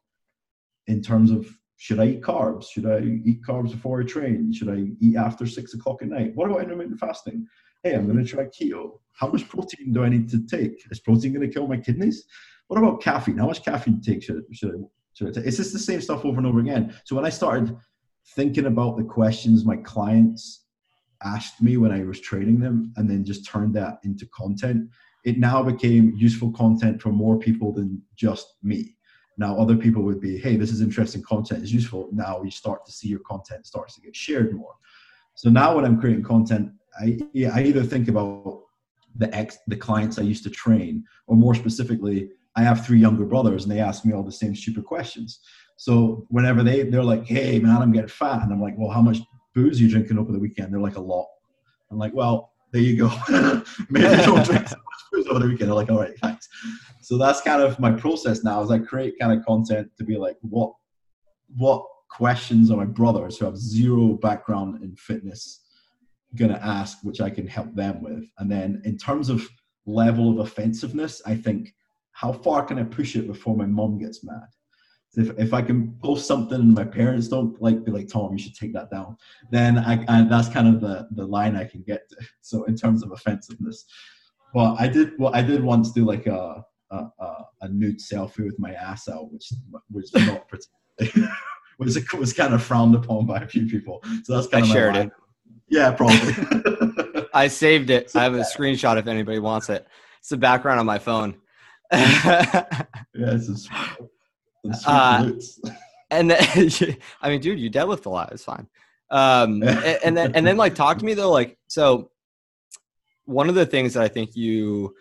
in terms of, should I eat carbs? Should I eat carbs before I train? Should I eat after six o'clock at night? What about intermittent fasting? Hey, I'm going to try keto. How much protein do I need to take? Is protein going to kill my kidneys? What about caffeine? How much caffeine take should, should, I, should I take? It's just the same stuff over and over again. So when I started thinking about the questions my clients asked me when I was training them, and then just turned that into content, it now became useful content for more people than just me. Now, other people would be, hey, this is interesting content, it's useful. Now you start to see your content starts to get shared more. So now when I'm creating content, I, yeah, I either think about the ex, the clients I used to train, or more specifically, I have three younger brothers and they ask me all the same stupid questions. So whenever they, they're like, hey, man, I'm getting fat. And I'm like, well, how much booze are you drinking over the weekend? They're like, a lot. I'm like, well, there you go. Maybe don't drink so much booze over the weekend. They're like, all right, thanks. So that's kind of my process now, is I create kind of content to be like, what, what questions are my brothers who have zero background in fitness going to ask, which I can help them with? And then in terms of level of offensiveness, I think, how far can I push it before my mom gets mad? So if, if I can post something and my parents don't like, be like, Tom, you should take that down, then I, I, that's kind of the, the line I can get to. So in terms of offensiveness, well, I did well, I did once do like a a, a, a nude selfie with my ass out, which was not particularly, was was kind of frowned upon by a few people. So that's kind I of shared my it. Yeah, probably. I saved it. So I have a screenshot if anybody wants it. It's the background on my phone. yeah, it's a sweet, a sweet uh, and then, I mean, dude, you deadlift a lot. It's fine. Um, and, and then, and then, like, talk to me though. Like, so one of the things that I think you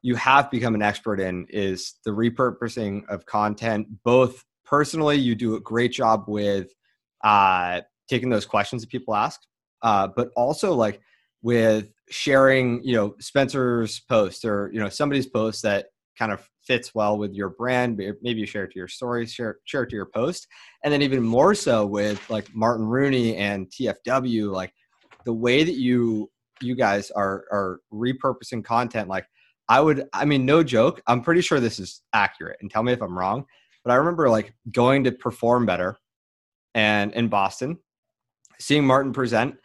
you have become an expert in is the repurposing of content. Both personally, you do a great job with uh, taking those questions that people ask, uh, but also like with sharing, you know, Spencer's post or you know somebody's post that kind of fits well with your brand. Maybe you share it to your story, share, share it to your post. And then even more so with like Martin Rooney and T F W, like the way that you, you guys are, are repurposing content. Like I would, I mean, no joke. I'm pretty sure this is accurate and tell me if I'm wrong, but I remember like going to Perform Better and in Boston, seeing Martin present.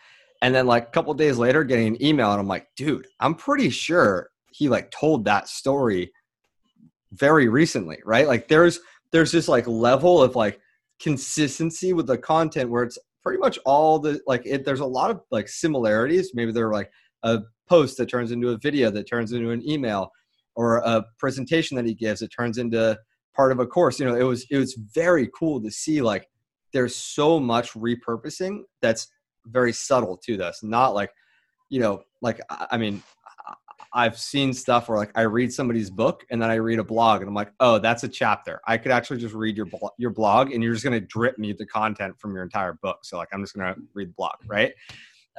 And then like a couple of days later getting an email and I'm like, dude, I'm pretty sure he like told that story very recently, right? Like there's, there's this like level of like consistency with the content where it's pretty much all the, like it, there's a lot of like similarities. Maybe they're like a post that turns into a video that turns into an email, or a presentation that he gives that turns into part of a course. You know, it was, it was very cool to see like there's so much repurposing that's very subtle to this. Not like, you know, like, I mean, I've seen stuff where like I read somebody's book and then I read a blog and I'm like, oh, that's a chapter. I could actually just read your blo- your blog and you're just going to drip me the content from your entire book. So like, I'm just going to read the blog. Right.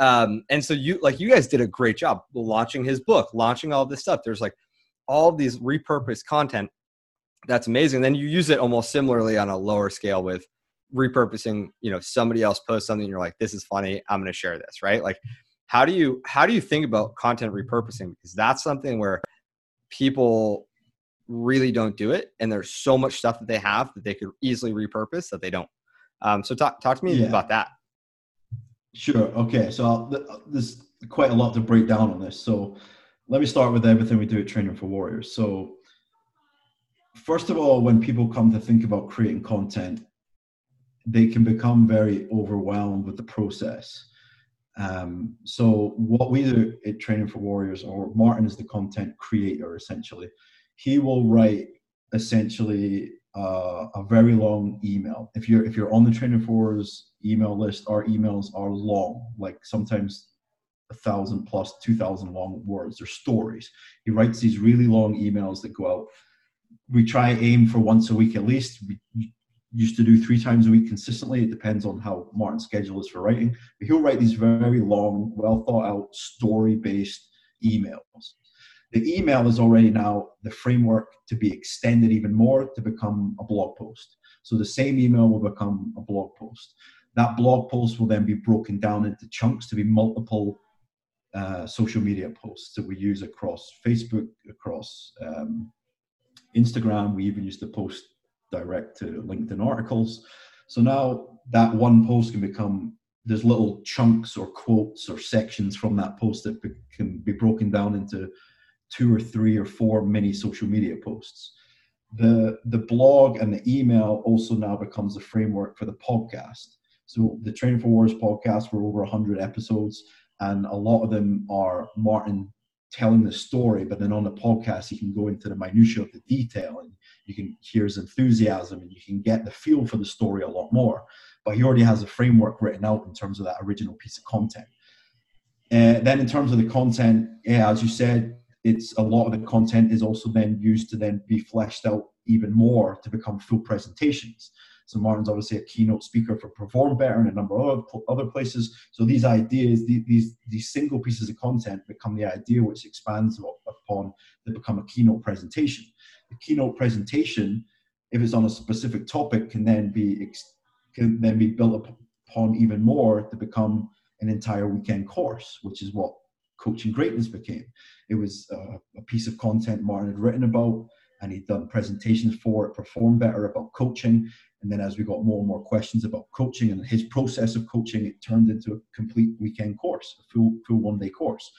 Um, and so you, like you guys did a great job launching his book, launching all this stuff. There's like all these repurposed content. That's amazing. Then you use it almost similarly on a lower scale with repurposing, you know, somebody else posts something and you're like, this is funny, I'm going to share this. Right. Like, How do you how do you think about content repurposing? Because that's something where people really don't do it, and there's so much stuff that they have that they could easily repurpose that they don't. Um, so talk talk to me yeah. about that. Sure. Okay. So I'll, th- there's quite a lot to break down on this. So let me start with everything we do at Training for Warriors. So first of all, when people come to think about creating content, they can become very overwhelmed with the process. Um, so what we do at Training for Warriors, or Martin is the content creator, essentially. He will write essentially uh, a very long email. If you're, if you're on the Training for Warriors email list, our emails are long, like sometimes a thousand plus, two thousand long words. They're stories. He writes these really long emails that go out. We try aim for once a week at least. We used to do three times a week consistently. It depends on how Martin's schedule is for writing. But he'll write these very long, well thought out, story-based emails. The email is already now the framework to be extended even more to become a blog post. So the same email will become a blog post. That blog post will then be broken down into chunks to be multiple uh, social media posts that we use across Facebook, across um, Instagram. We even use the post direct to LinkedIn articles. So now that one post can become, there's little chunks or quotes or sections from that post that be, can be broken down into two or three or four mini social media posts. The, the blog and the email also now becomes the framework for the podcast. So the Training for Warriors podcast, we're over one hundred episodes, and a lot of them are Martin telling the story, but then on the podcast, he can go into the minutiae of the detail, and you can hear his enthusiasm, and you can get the feel for the story a lot more. But he already has a framework written out in terms of that original piece of content. Uh, then in terms of the content, yeah, as you said, it's a lot of the content is also then used to then be fleshed out even more to become full presentations. So Martin's obviously a keynote speaker for Perform Better and a number of other places. So these ideas, these, these single pieces of content become the idea which expands upon to become a keynote presentation. The keynote presentation, if it's on a specific topic, can then be, can then be built upon even more to become an entire weekend course, which is what Coaching Greatness became. It was uh, a piece of content Martin had written about, and he'd done presentations for it, Perform Better, about coaching. And then as we got more and more questions about coaching and his process of coaching, it turned into a complete weekend course, a full, full one-day course.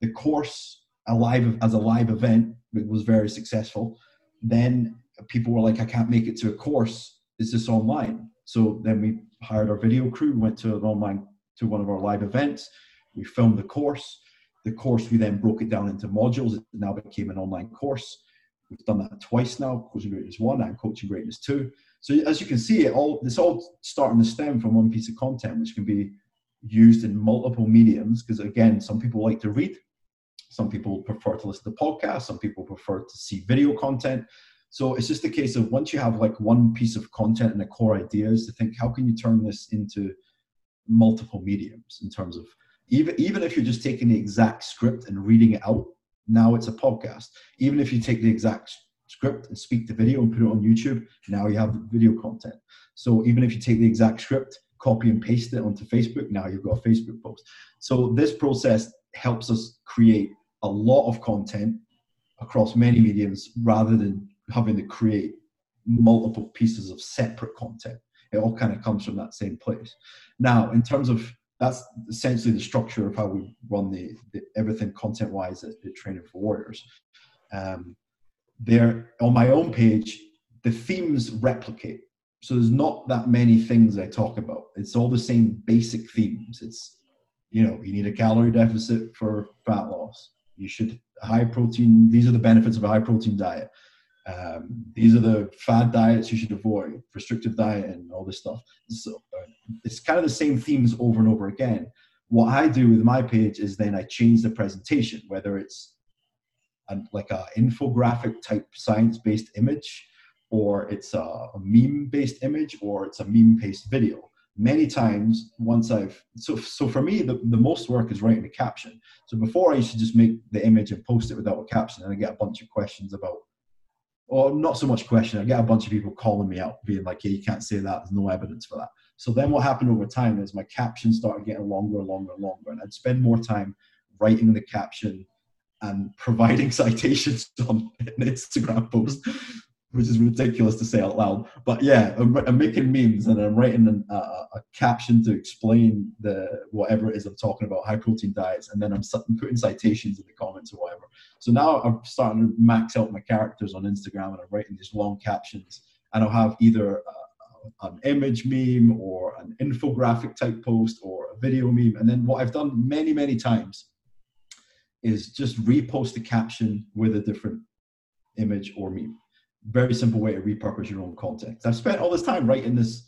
The course alive as a live event, it was very successful. Then people were like, I can't make it to a course. Is this online? So then we hired our video crew, went to an online, to one of our live events. We filmed the course. The course, we then broke it down into modules. It now became an online course. We've done that twice now, Coaching Greatness one and Coaching Greatness two. So as you can see, it all it's all starting to stem from one piece of content, which can be used in multiple mediums. Because again, some people like to read, some people prefer to listen to podcasts, some people prefer to see video content. So it's just a case of once you have like one piece of content and the core ideas, to think, how can you turn this into multiple mediums in terms of, Even, even if you're just taking the exact script and reading it out, now it's a podcast. Even if you take the exact script and speak the video and put it on YouTube, now you have video content. So even if you take the exact script, copy and paste it onto Facebook, now you've got a Facebook post. So this process helps us create a lot of content across many mediums rather than having to create multiple pieces of separate content. It all kind of comes from that same place. Now, in terms of that's essentially the structure of how we run the, the everything content-wise at the Training for Warriors. Um, there, on my own page, the themes replicate. So there's not that many things I talk about. It's all the same basic themes. It's, you know, you need a calorie deficit for fat loss. You should high protein. These are the benefits of a high protein diet. Um, these are the fad diets you should avoid, restrictive diet and all this stuff. So it's kind of the same themes over and over again. What I do with my page is then I change the presentation, whether it's a, like an infographic type science-based image, or it's a, a meme-based image, or it's a meme-based video. Many times, once I've, so, so for me, the, the most work is writing a caption. So before I used to just make the image and post it without a caption, and I get a bunch of questions about, or not so much question, I get a bunch of people calling me out, being like, yeah, you can't say that, there's no evidence for that. So then what happened over time is my caption started getting longer, longer, longer, and I'd spend more time writing the caption and providing citations on an Instagram post, which is ridiculous to say out loud. But yeah, I'm, I'm making memes and I'm writing an, a, a caption to explain the whatever it is I'm talking about, high protein diets, and then I'm putting citations in the comments or whatever. So now I'm starting to max out my characters on Instagram, and I'm writing these long captions, and I'll have either a, an image meme or an infographic type post or a video meme. And then what I've done many, many times is just repost the caption with a different image or meme. Very simple way to repurpose your own content. I've spent all this time writing this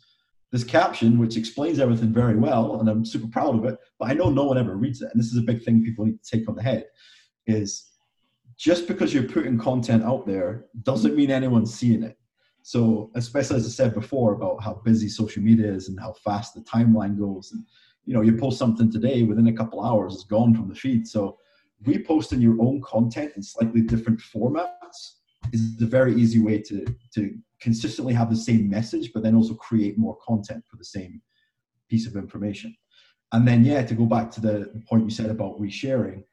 this caption, which explains everything very well, and I'm super proud of it, but I know no one ever reads it. And this is a big thing people need to take on the head, is just because you're putting content out there doesn't mean anyone's seeing it. So especially, as I said before, about how busy social media is and how fast the timeline goes. And, you know, you post something today, within a couple hours, it's gone from the feed. So reposting your own content in slightly different formats is a very easy way to, to consistently have the same message, but then also create more content for the same piece of information. And then, yeah, to go back to the, the point you said about resharing,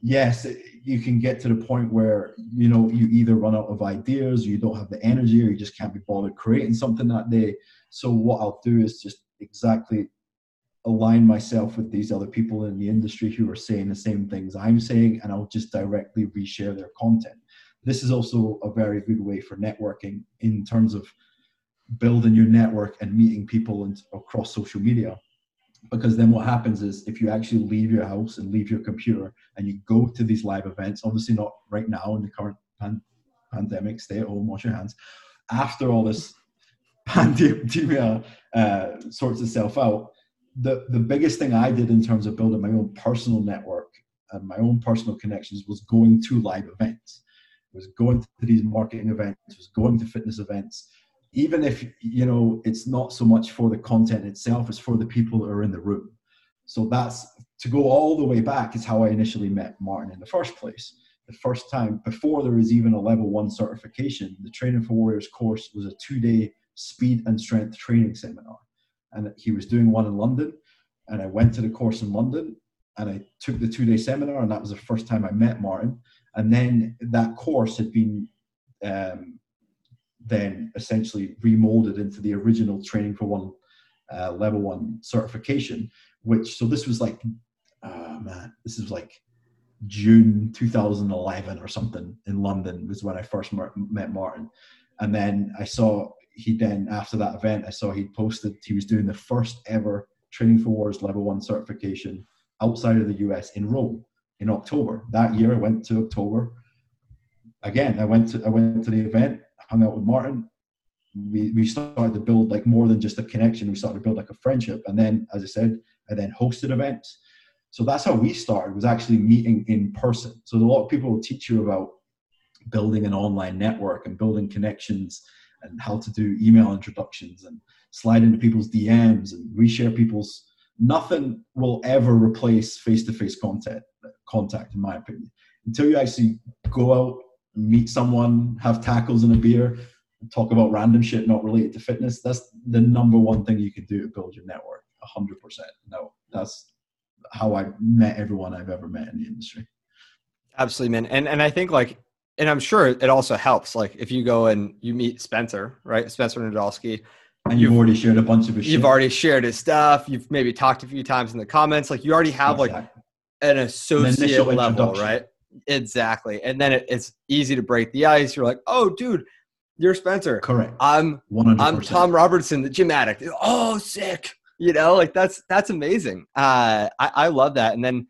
yes, you can get to the point where, you know, you either run out of ideas, or you don't have the energy, or you just can't be bothered creating something that day. So what I'll do is just exactly align myself with these other people in the industry who are saying the same things I'm saying, and I'll just directly reshare their content. This is also a very good way for networking in terms of building your network and meeting people and across social media. Because then what happens is, if you actually leave your house and leave your computer and you go to these live events, obviously not right now in the current pan- pandemic, stay at home, wash your hands. After all this pandemia uh, sorts itself out, the, the biggest thing I did in terms of building my own personal network and my own personal connections was going to live events. It was going to these marketing events, it was going to fitness events. Even if, you know, it's not so much for the content itself, it's for the people that are in the room. So that's, to go all the way back, is how I initially met Martin in the first place. The first time, before there was even a level one certification, the Training for Warriors course was a two-day speed and strength training seminar. And he was doing one in London, and I went to the course in London, and I took the two-day seminar, and that was the first time I met Martin. And then that course had been... Um, then essentially remolded into the original Training for One uh, level one certification, which, so this was like, uh, man, this is like June two thousand eleven or something in London was when I first met Martin. And then I saw he then, after that event, I saw he'd posted, he was doing the first ever Training for Warriors level one certification outside of the U S in Rome in October. That year I went to October. Again, I went to, I went to the event, hung out with Martin. We we started to build like more than just a connection. We started to build like a friendship. And then, as I said, I then hosted events. So that's how we started, was actually meeting in person. So a lot of people will teach you about building an online network and building connections and how to do email introductions and slide into people's D Ms and reshare people's. Nothing will ever replace face-to-face contact, contact, in my opinion. Until you actually go out, meet someone, have tacos and a beer, and talk about random shit not related to fitness. That's the number one thing you can do to build your network, one hundred percent. No, that's how I met everyone I've ever met in the industry. Absolutely, man. And and I think like, and I'm sure it also helps, like if you go and you meet Spencer, right? Spencer Nadolsky. And you've, you've already shared a bunch of his You've shit. already shared his stuff. You've maybe talked a few times in the comments. Like you already have exactly. like an associate an level, right? Exactly. And then it, it's easy to break the ice. You're like, oh, dude, you're Spencer. Correct. I'm one hundred percent. I'm Tom Robertson, the Gym Addict. Oh, sick. You know, like that's that's amazing. Uh, I, I love that. And then,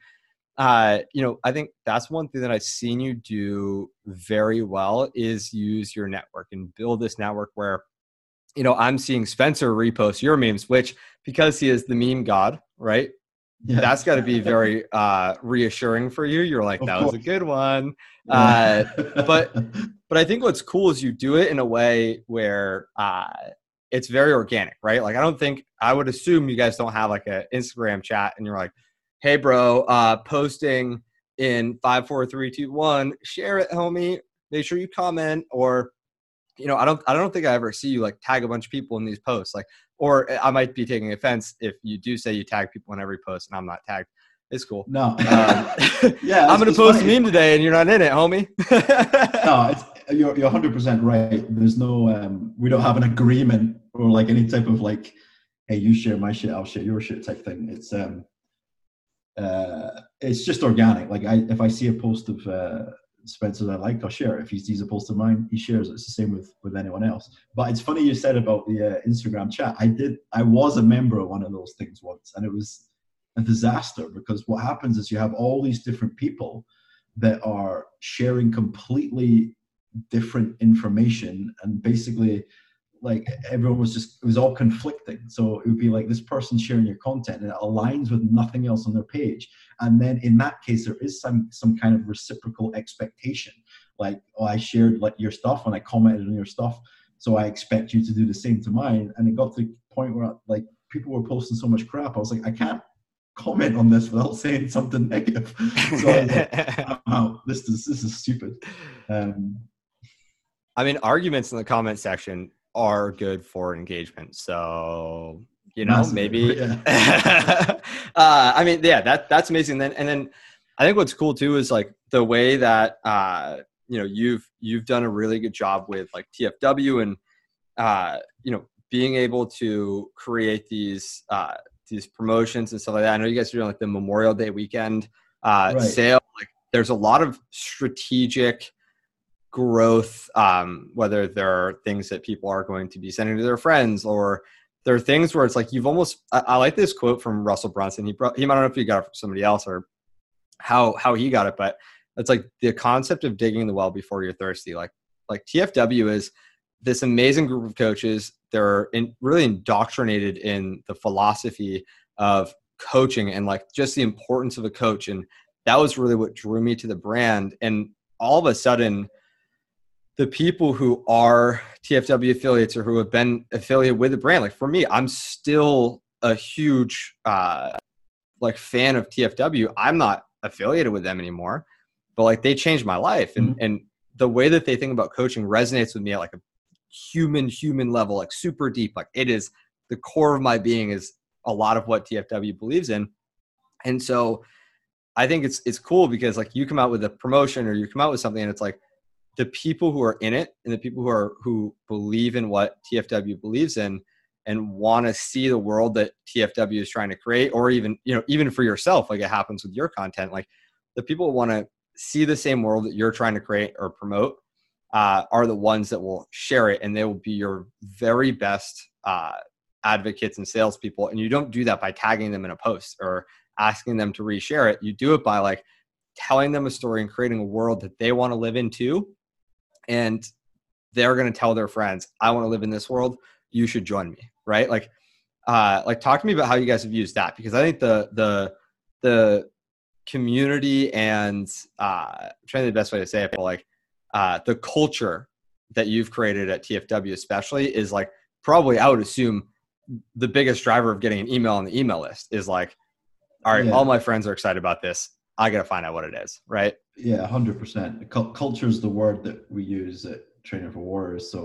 uh, you know, I think that's one thing that I've seen you do very well is use your network and build this network where, you know, I'm seeing Spencer repost your memes, which because he is the meme god, right? Yeah. That's got to be very uh, reassuring for you. You're like, that was a good one. Uh, but but I think what's cool is you do it in a way where uh, it's very organic, right? Like I don't think, I would assume you guys don't have like an Instagram chat and you're like, hey bro, uh, posting in five, four, three, two, one, share it, homie. Make sure you comment. Or, you know, I don't, I don't think I ever see you like tag a bunch of people in these posts. Like, or I might be taking offense if you do say you tag people in every post and I'm not tagged. It's cool. No. Um, yeah, I'm going to post funny. a meme today and you're not in it, homie. No, it's, you're, you're one hundred percent right. There's no, um, we don't have an agreement or like any type of like, hey, you share my shit, I'll share your shit type thing. It's um, uh, it's just organic. Like I, if I see a post of uh, Spencer that I like, I'll share it. If he sees a post of mine, he shares it. It's the same with with anyone else. But it's funny you said about the uh, Instagram chat. I did. I was a member of one of those things once, and it was a disaster because what happens is you have all these different people that are sharing completely different information, and basically, like everyone was just it was all conflicting. So it would be like this person sharing your content, and it aligns with nothing else on their page. And then in that case, there is some some kind of reciprocal expectation. Like, oh, I shared like your stuff and I commented on your stuff. So I expect you to do the same to mine. And it got to the point where like people were posting so much crap. I was like, I can't comment on this without saying something negative. So I was like, I'm out. This is, this is stupid. Um, I mean, arguments in the comment section are good for engagement. So, you know, massive, maybe, yeah. uh, I mean, yeah, that that's amazing. Then, and then I think what's cool too, is like the way that, uh, you know, you've, you've done a really good job with like T F W and, uh, you know, being able to create these, uh, these promotions and stuff like that. I know you guys are doing like the Memorial Day weekend, uh, right. sale. Like there's a lot of strategic growth, um, whether there are things that people are going to be sending to their friends, or there are things where it's like, you've almost, I, I like this quote from Russell Brunson. He brought him, I don't know if you got it from somebody else or how, how he got it, but it's like the concept of digging the well before you're thirsty. Like, like T F W is this amazing group of coaches. They're in, really indoctrinated in the philosophy of coaching and like just the importance of a coach. And that was really what drew me to the brand. And all of a sudden, the people who are T F W affiliates or who have been affiliated with the brand, like for me, I'm still a huge uh, like fan of T F W. I'm not affiliated with them anymore, but like they changed my life. And mm-hmm. and the way that they think about coaching resonates with me at like a human, human level, like super deep. Like it is the core of my being is a lot of what T F W believes in. And so I think it's, it's cool because like you come out with a promotion or you come out with something and it's like the people who are in it and the people who are, who believe in what T F W believes in and want to see the world that T F W is trying to create, or even, you know, even for yourself, like it happens with your content, like the people who want to see the same world that you're trying to create or promote Uh, are the ones that will share it, and they will be your very best uh, advocates and salespeople. And you don't do that by tagging them in a post or asking them to reshare it. You do it by like telling them a story and creating a world that they want to live in too. And they're going to tell their friends, I want to live in this world. You should join me. Right. Like, uh, like talk to me about how you guys have used that, because I think the, the, the community and uh, I'm trying to think the best way to say it, but like, Uh, the culture that you've created at T F W especially is like probably, I would assume, the biggest driver of getting an email on the email list is like, all right, yeah. all my friends are excited about this. I got to find out what it is, right? Yeah, one hundred percent. Culture is the word that we use at Training for Warriors. So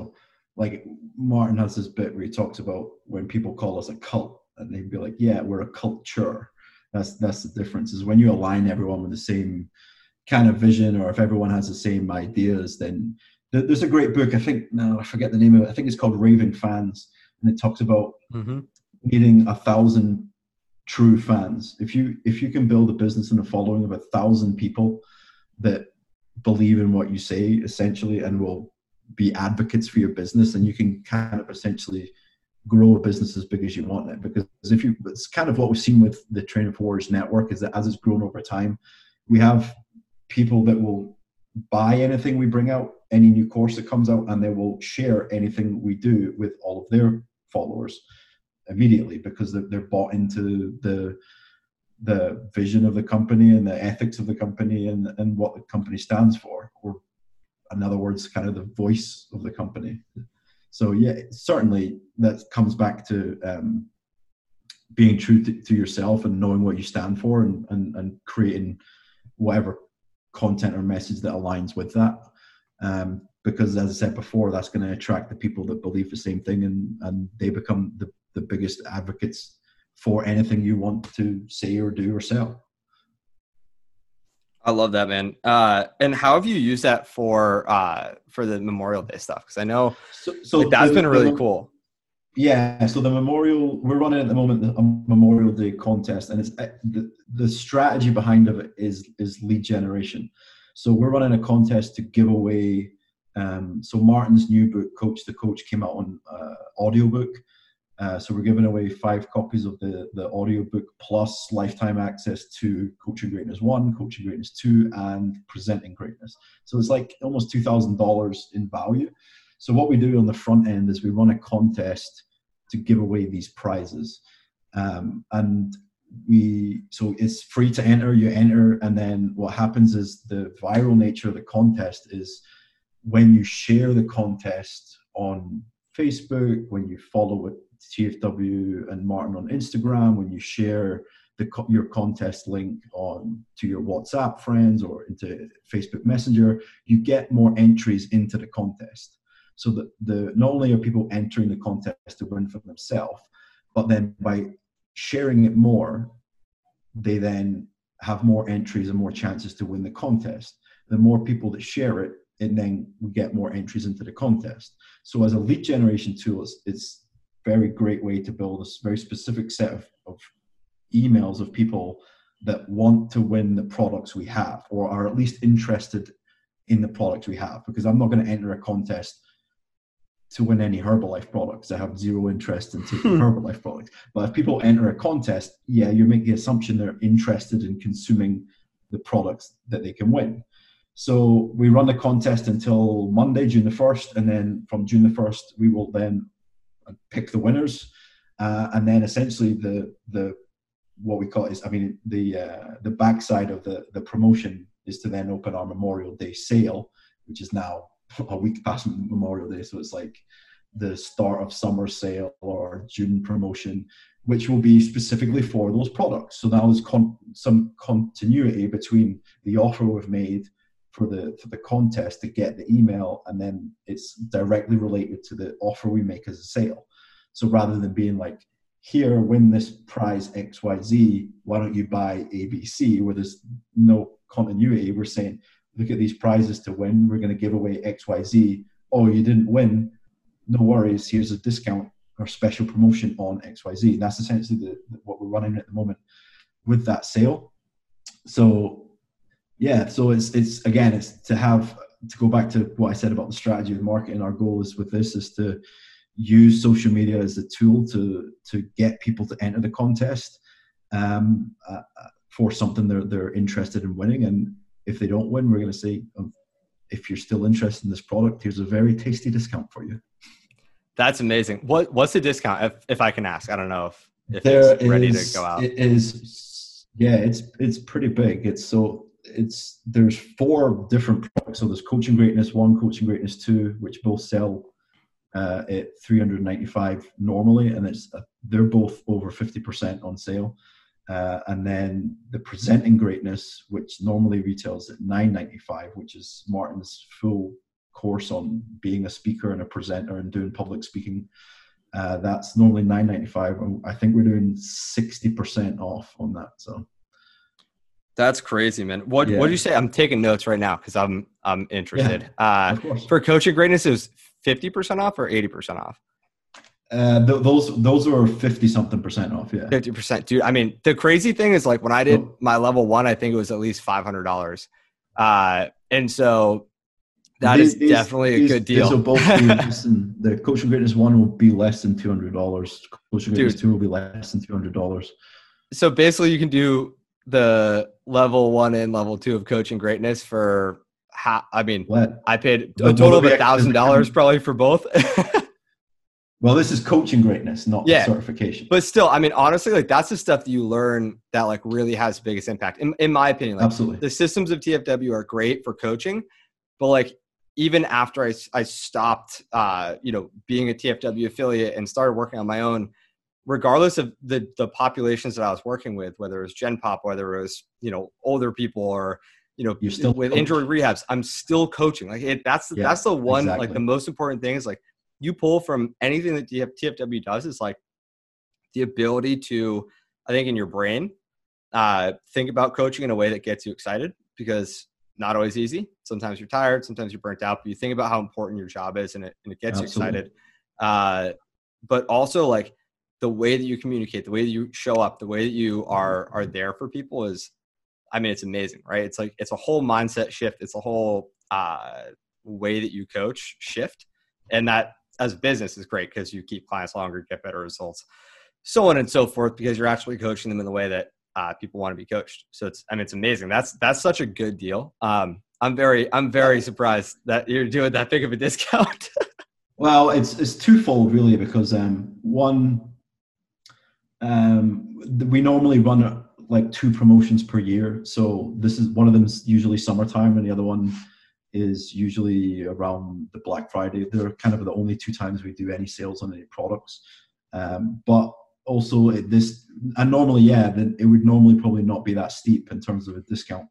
like Martin has this bit where he talks about when people call us a cult and they'd be like, yeah, we're a culture. That's, that's the difference, is when you align everyone with the same kind of vision, or if everyone has the same ideas, then there's a great book. I think now I forget the name of it. I think it's called Raving Fans, and it talks about mm-hmm. needing a thousand true fans. If you if you can build a business and a following of a thousand people that believe in what you say, essentially, and will be advocates for your business, then you can kind of essentially grow a business as big as you want it. Because if you, it's kind of what we've seen with the Training for Warriors network, is that as it's grown over time, we have people that will buy anything we bring out, any new course that comes out, and they will share anything we do with all of their followers immediately, because they're, they're bought into the the vision of the company and the ethics of the company and, and what the company stands for, or in other words, kind of the voice of the company. So yeah, certainly that comes back to um, being true to, to yourself and knowing what you stand for, and, and, and creating whatever content or message that aligns with that, um because as I said before, that's going to attract the people that believe the same thing, and and they become the, the biggest advocates for anything you want to say or do or sell. I love that, man. Uh and how have you used that for uh for the Memorial Day stuff? Because I know so, so like, that's the, been really the, cool yeah so the Memorial, we're running at the moment a Memorial Day contest, and it's the, the strategy behind of it is is lead generation. So we're running a contest to give away um so Martin's new book, Coach the Coach, came out on uh audiobook, uh so we're giving away five copies of the the audiobook plus lifetime access to Coaching Greatness one, Coaching Greatness two, and Presenting Greatness. So it's like almost two thousand dollars in value. So what we do on the front end is we run a contest to give away these prizes. Um, and we, so it's free to enter, you enter. And then what happens is the viral nature of the contest is when you share the contest on Facebook, when you follow it, T F W and Martin on Instagram, when you share the your contest link on to your WhatsApp friends or into Facebook Messenger, you get more entries into the contest. So that the not only are people entering the contest to win for themselves, but then by sharing it more, they then have more entries and more chances to win the contest. The more people that share it, and then we get more entries into the contest. So as a lead generation tool, it's, it's a very great way to build a very specific set of, of emails of people that want to win the products we have, or are at least interested in the products we have, because I'm not going to enter a contest to win any Herbalife products. I have zero interest in taking Herbalife products. But if people enter a contest, yeah, you make the assumption they're interested in consuming the products that they can win. So we run the contest until Monday, June the first, and then from June the first, we will then pick the winners. Uh, and then essentially the, the what we call is, I mean, the uh, the backside of the, the promotion is to then open our Memorial Day sale, which is now a week past Memorial Day. So it's like the start of summer sale or June promotion, which will be specifically for those products. So now there's con some continuity between the offer we've made for the, for the contest to get the email, and then it's directly related to the offer we make as a sale. So rather than being like, here, win this prize X Y Z, why don't you buy A B C, where there's no continuity, we're saying, look at these prizes to win, we're going to give away X Y Z. Oh, you didn't win, no worries, here's a discount or special promotion on X Y Z. And that's essentially the, what we're running at the moment with that sale. So yeah, so it's, it's again, it's to have, to go back to what I said about the strategy of marketing, our goal is with this is to use social media as a tool to, to get people to enter the contest um, uh, for something they're, they're interested in winning. And if they don't win, we're going to say, um, if you're still interested in this product, here's a very tasty discount for you. That's amazing. What, what's the discount, if, if I can ask? I don't know if, if there it's ready is, to go out. It is, yeah, it's, it's pretty big. It's so it's, there's four different products. So there's Coaching Greatness one, Coaching Greatness two, which both sell uh, at three hundred ninety-five dollars normally. And it's, uh, they're both over fifty percent on sale. Uh, and then the Presenting Greatness, which normally retails at nine ninety-five, which is Martin's full course on being a speaker and a presenter and doing public speaking. Uh, that's normally nine ninety-five. I think we're doing sixty percent off on that. So that's crazy, man. What yeah. What do you say? I'm taking notes right now because I'm I'm interested. Yeah, uh, for Coaching Greatness, it was fifty percent off or eighty percent off? Uh, th those those are fifty something percent off. Yeah, fifty percent, dude. I mean, the crazy thing is, like, when I did my level one, I think it was at least five hundred dollars. Uh, and so that these, is these, definitely these, a good deal. So both than, the Coaching Greatness one will be less than two hundred dollars. Coaching Greatness two will be less than two hundred dollars. So basically, you can do the level one and level two of Coaching Greatness for how? I mean, what? I paid a total of a thousand dollars probably for both. Well, this is Coaching Greatness, not yeah. certification. But still, I mean, honestly, like, that's the stuff that you learn that, like, really has the biggest impact, in, in my opinion. Like, absolutely. The systems of T F W are great for coaching, but, like, even after I, I stopped, uh, you know, being a T F W affiliate and started working on my own, regardless of the, the populations that I was working with, whether it was Gen Pop, whether it was, you know, older people or, you know, you're still with coach. injury rehabs, I'm still coaching. Like, it, that's, yeah, that's the one, exactly. like, the most important thing is, like, you pull from anything that T F W does is, like, the ability to, I think, in your brain, uh, think about coaching in a way that gets you excited, because not always easy. Sometimes you're tired, sometimes you're burnt out, but you think about how important your job is, and it, and it gets Absolutely. You excited. Uh, but also, like, the way that you communicate, the way that you show up, the way that you are, are there for people is, I mean, it's amazing, right? It's like, it's a whole mindset shift. It's a whole uh, way that you coach shift. And that, as a business, is great because you keep clients longer, get better results, so on and so forth, because you're actually coaching them in the way that uh, people want to be coached. So it's, I mean, it's amazing. That's, that's such a good deal. Um, I'm very, I'm very surprised that you're doing that big of a discount. Well, it's, it's twofold really, because um, one, um, we normally run like two promotions per year. So this is one of them is usually summertime and the other one is usually around the Black Friday. They're kind of the only two times we do any sales on any products. Um, but also at this, and normally, yeah, then it would normally probably not be that steep in terms of a discount.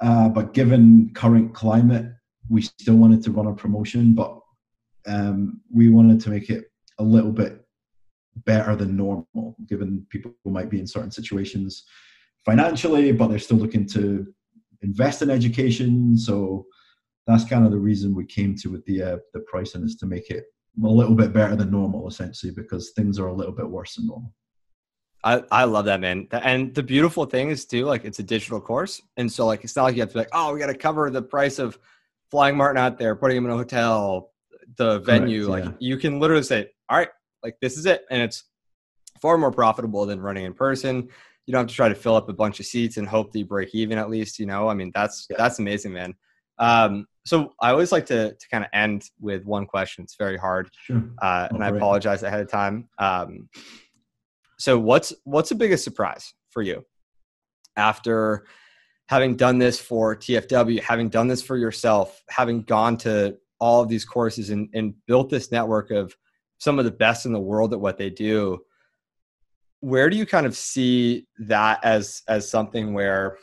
Uh, but given current climate, we still wanted to run a promotion, but um, we wanted to make it a little bit better than normal, given people might be in certain situations financially, but they're still looking to invest in education. So that's kind of the reason we came to with the uh, the pricing, is to make it a little bit better than normal, essentially, because things are a little bit worse than normal. I, I love that, man. And the beautiful thing is too, like, it's a digital course. And so, like, it's not like you have to be like, oh, we got to cover the price of flying Martin out there, putting him in a hotel, the venue. Correct, yeah. Like, you can literally say, all right, like, this is it. And it's far more profitable than running in person. You don't have to try to fill up a bunch of seats and hope that you break even at least, you know, I mean, that's, yeah. that's amazing, man. Um, so I always like to, to kind of end with one question. It's very hard. Sure. Uh, and right. I apologize ahead of time. Um, So what's what's the biggest surprise for you after having done this for T F W, having done this for yourself, having gone to all of these courses and, and built this network of some of the best in the world at what they do? Where do you kind of see that as as something where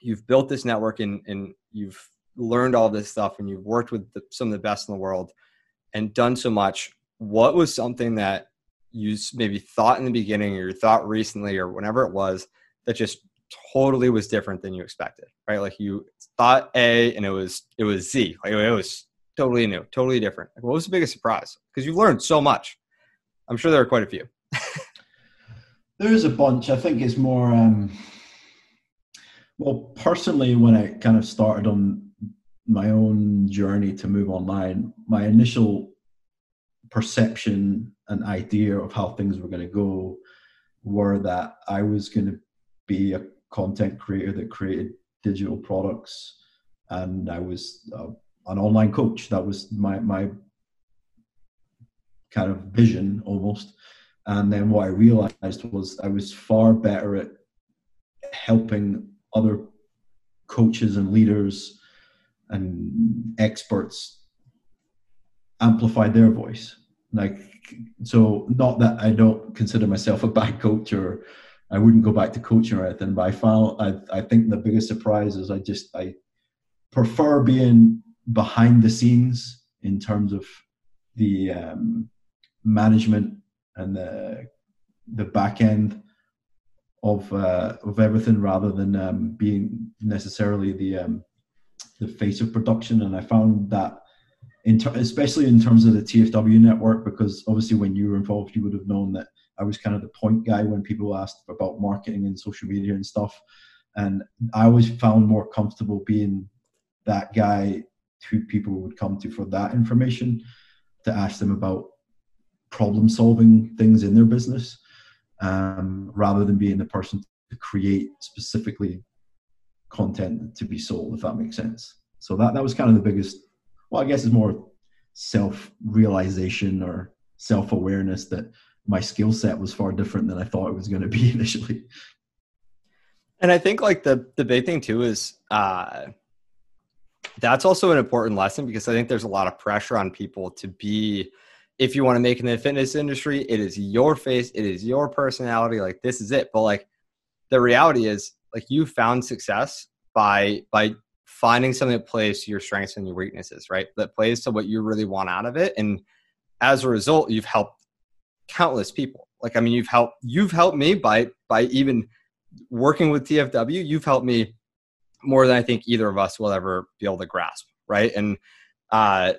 you've built this network and, and you've learned all this stuff and you've worked with the, some of the best in the world and done so much? What was something that you maybe thought in the beginning or you thought recently or whenever it was that just totally was different than you expected, right? Like, you thought A and it was, it was Z. Like, it was totally new, totally different. Like, what was the biggest surprise? Because you've learned so much. I'm sure there are quite a few. There is a bunch. I think it's more, um, well, personally, when I kind of started on my own journey to move online, my initial perception and idea of how things were going to go were that I was going to be a content creator that created digital products, and I was uh, an online coach. That was my my kind of vision almost. And then what I realized was I was far better at helping other coaches and leaders and experts amplify their voice. Like, so not that I don't consider myself a bad coach or I wouldn't go back to coaching or anything, but I found, I, I think the biggest surprise is I just, I prefer being behind the scenes in terms of the um, management and the the back end of uh, of everything, rather than um, being necessarily the um, the face of production. And I found that In ter- especially in terms of the T F W network, because obviously when you were involved, you would have known that I was kind of the point guy when people asked about marketing and social media and stuff. And I always found more comfortable being that guy who people would come to for that information, to ask them about problem solving things in their business, um, rather than being the person to create specifically content to be sold, if that makes sense. So that, that was kind of the biggest, well, I guess it's more self-realization or self-awareness that my skill set was far different than I thought it was going to be initially. And I think, like, the the big thing too is uh, that's also an important lesson, because I think there's a lot of pressure on people to be, if you want to make it in the fitness industry, it is your face, it is your personality, like, this is it. But, like, the reality is, like, you found success by by. finding something that plays to your strengths and your weaknesses, right? That plays to what you really want out of it. And as a result, you've helped countless people. Like, I mean, you've helped, you've helped me by, by even working with T F W. You've helped me more than I think either of us will ever be able to grasp. Right. And, uh,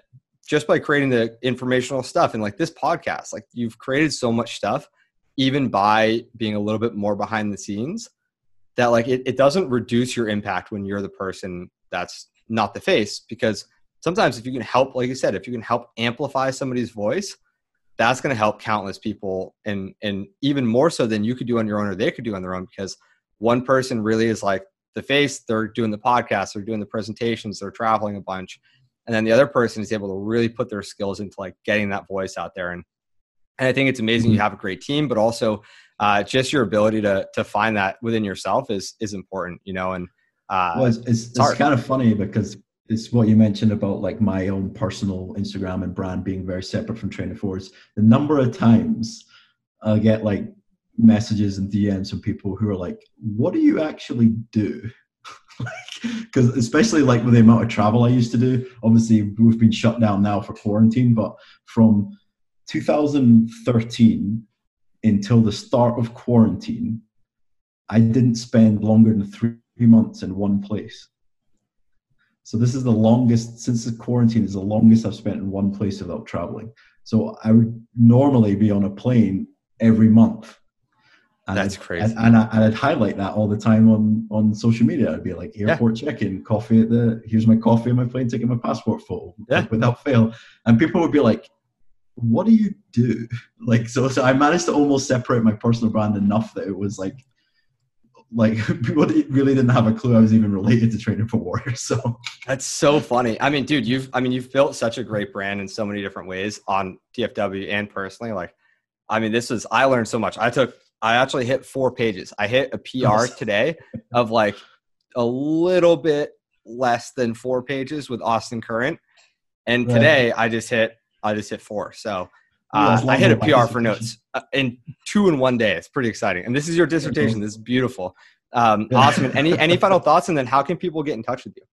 just by creating the informational stuff and, like, this podcast, like, you've created so much stuff, even by being a little bit more behind the scenes, that, like, it, it doesn't reduce your impact when you're the person that's not the face, because sometimes if you can help, like you said, if you can help amplify somebody's voice, that's going to help countless people. And, and even more so than you could do on your own or they could do on their own, because one person really is, like, the face. They're doing the podcast, they're doing the presentations, they're traveling a bunch. And then the other person is able to really put their skills into, like, getting that voice out there. And, and I think it's amazing you have a great team, but also uh, just your ability to, to find that within yourself is, is important, you know, and, Uh, well, it's, it's, it's, it's kind of funny, because it's what you mentioned about like my own personal Instagram and brand being very separate from Training For Warriors. The number of times I get like messages and D Ms from people who are like, what do you actually do? Because like, especially like with the amount of travel I used to do, obviously we've been shut down now for quarantine, but from two thousand thirteen until the start of quarantine, I didn't spend longer than three months in one place. So this is the longest, since the quarantine is the longest I've spent in one place without traveling. So I would normally be on a plane every month. And that's I'd, crazy. And, I, and I'd highlight that all the time on, on social media. I'd be like, airport yeah. check-in, coffee at the, here's my coffee on my plane, taking my passport photo yeah. like, without fail. And people would be like, what do you do? Like, so, so I managed to almost separate my personal brand enough that it was like, like people really didn't have a clue I was even related to Training For Warriors. So that's so funny. I mean, dude, you've, I mean, you've built such a great brand in so many different ways on T F W and personally, like, I mean, this was, I learned so much. I took, I actually hit four pages. I hit a P R today of like a little bit less than four pages with Austin Current. And today right. I just hit, I just hit four. So uh, yeah, I hit a P R for notes in two in one day. It's pretty exciting. And this is your dissertation. This is beautiful. Um, awesome. And any, any final thoughts? And then how can people get in touch with you?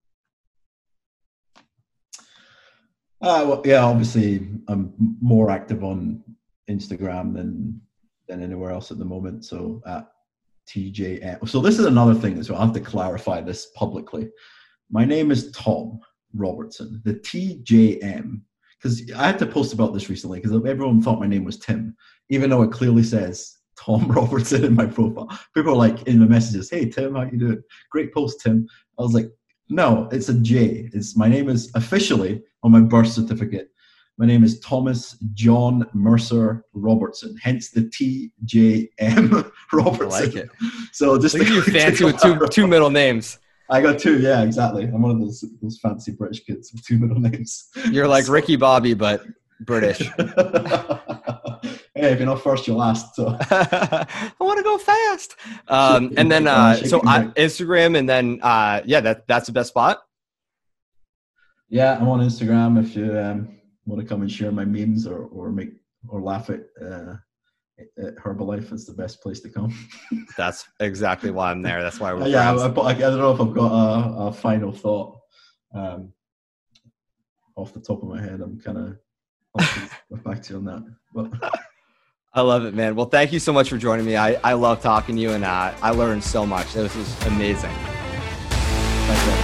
Uh, well, yeah, obviously I'm more active on Instagram than, than anywhere else at the moment. So at T J M. So this is another thing as well. I have to clarify this publicly. My name is Tom Robertson, the T J M. Because I had to post about this recently because everyone thought my name was Tim, even though it clearly says Tom Robertson in my profile. People are like in the messages, hey, Tim, how you doing? Great post, Tim. I was like, no, it's a J. It's, my name is officially on my birth certificate. My name is Thomas John Mercer Robertson, hence the T J M Robertson. I like it. So just look at you fancy with two, two middle names. I got two, yeah, exactly. I'm one of those those fancy British kids with two middle names. You're like so. Ricky Bobby, but British. Hey, if you're not first, you're last. So. I want to go fast. Um, and then, uh, so I, Instagram, and then, uh, yeah, that that's the best spot. Yeah, I'm on Instagram. If you um, want to come and share my memes or or make or laugh at. Uh, At Herbalife is the best place to come. That's exactly why I'm there. That's why we're yeah. I, I, I don't know if I've got a, a final thought um, off the top of my head. I'm kind of back to you on that. But. I love it, man. Well, thank you so much for joining me. I I love talking to you, and uh, I learned so much. This was amazing. Thank you.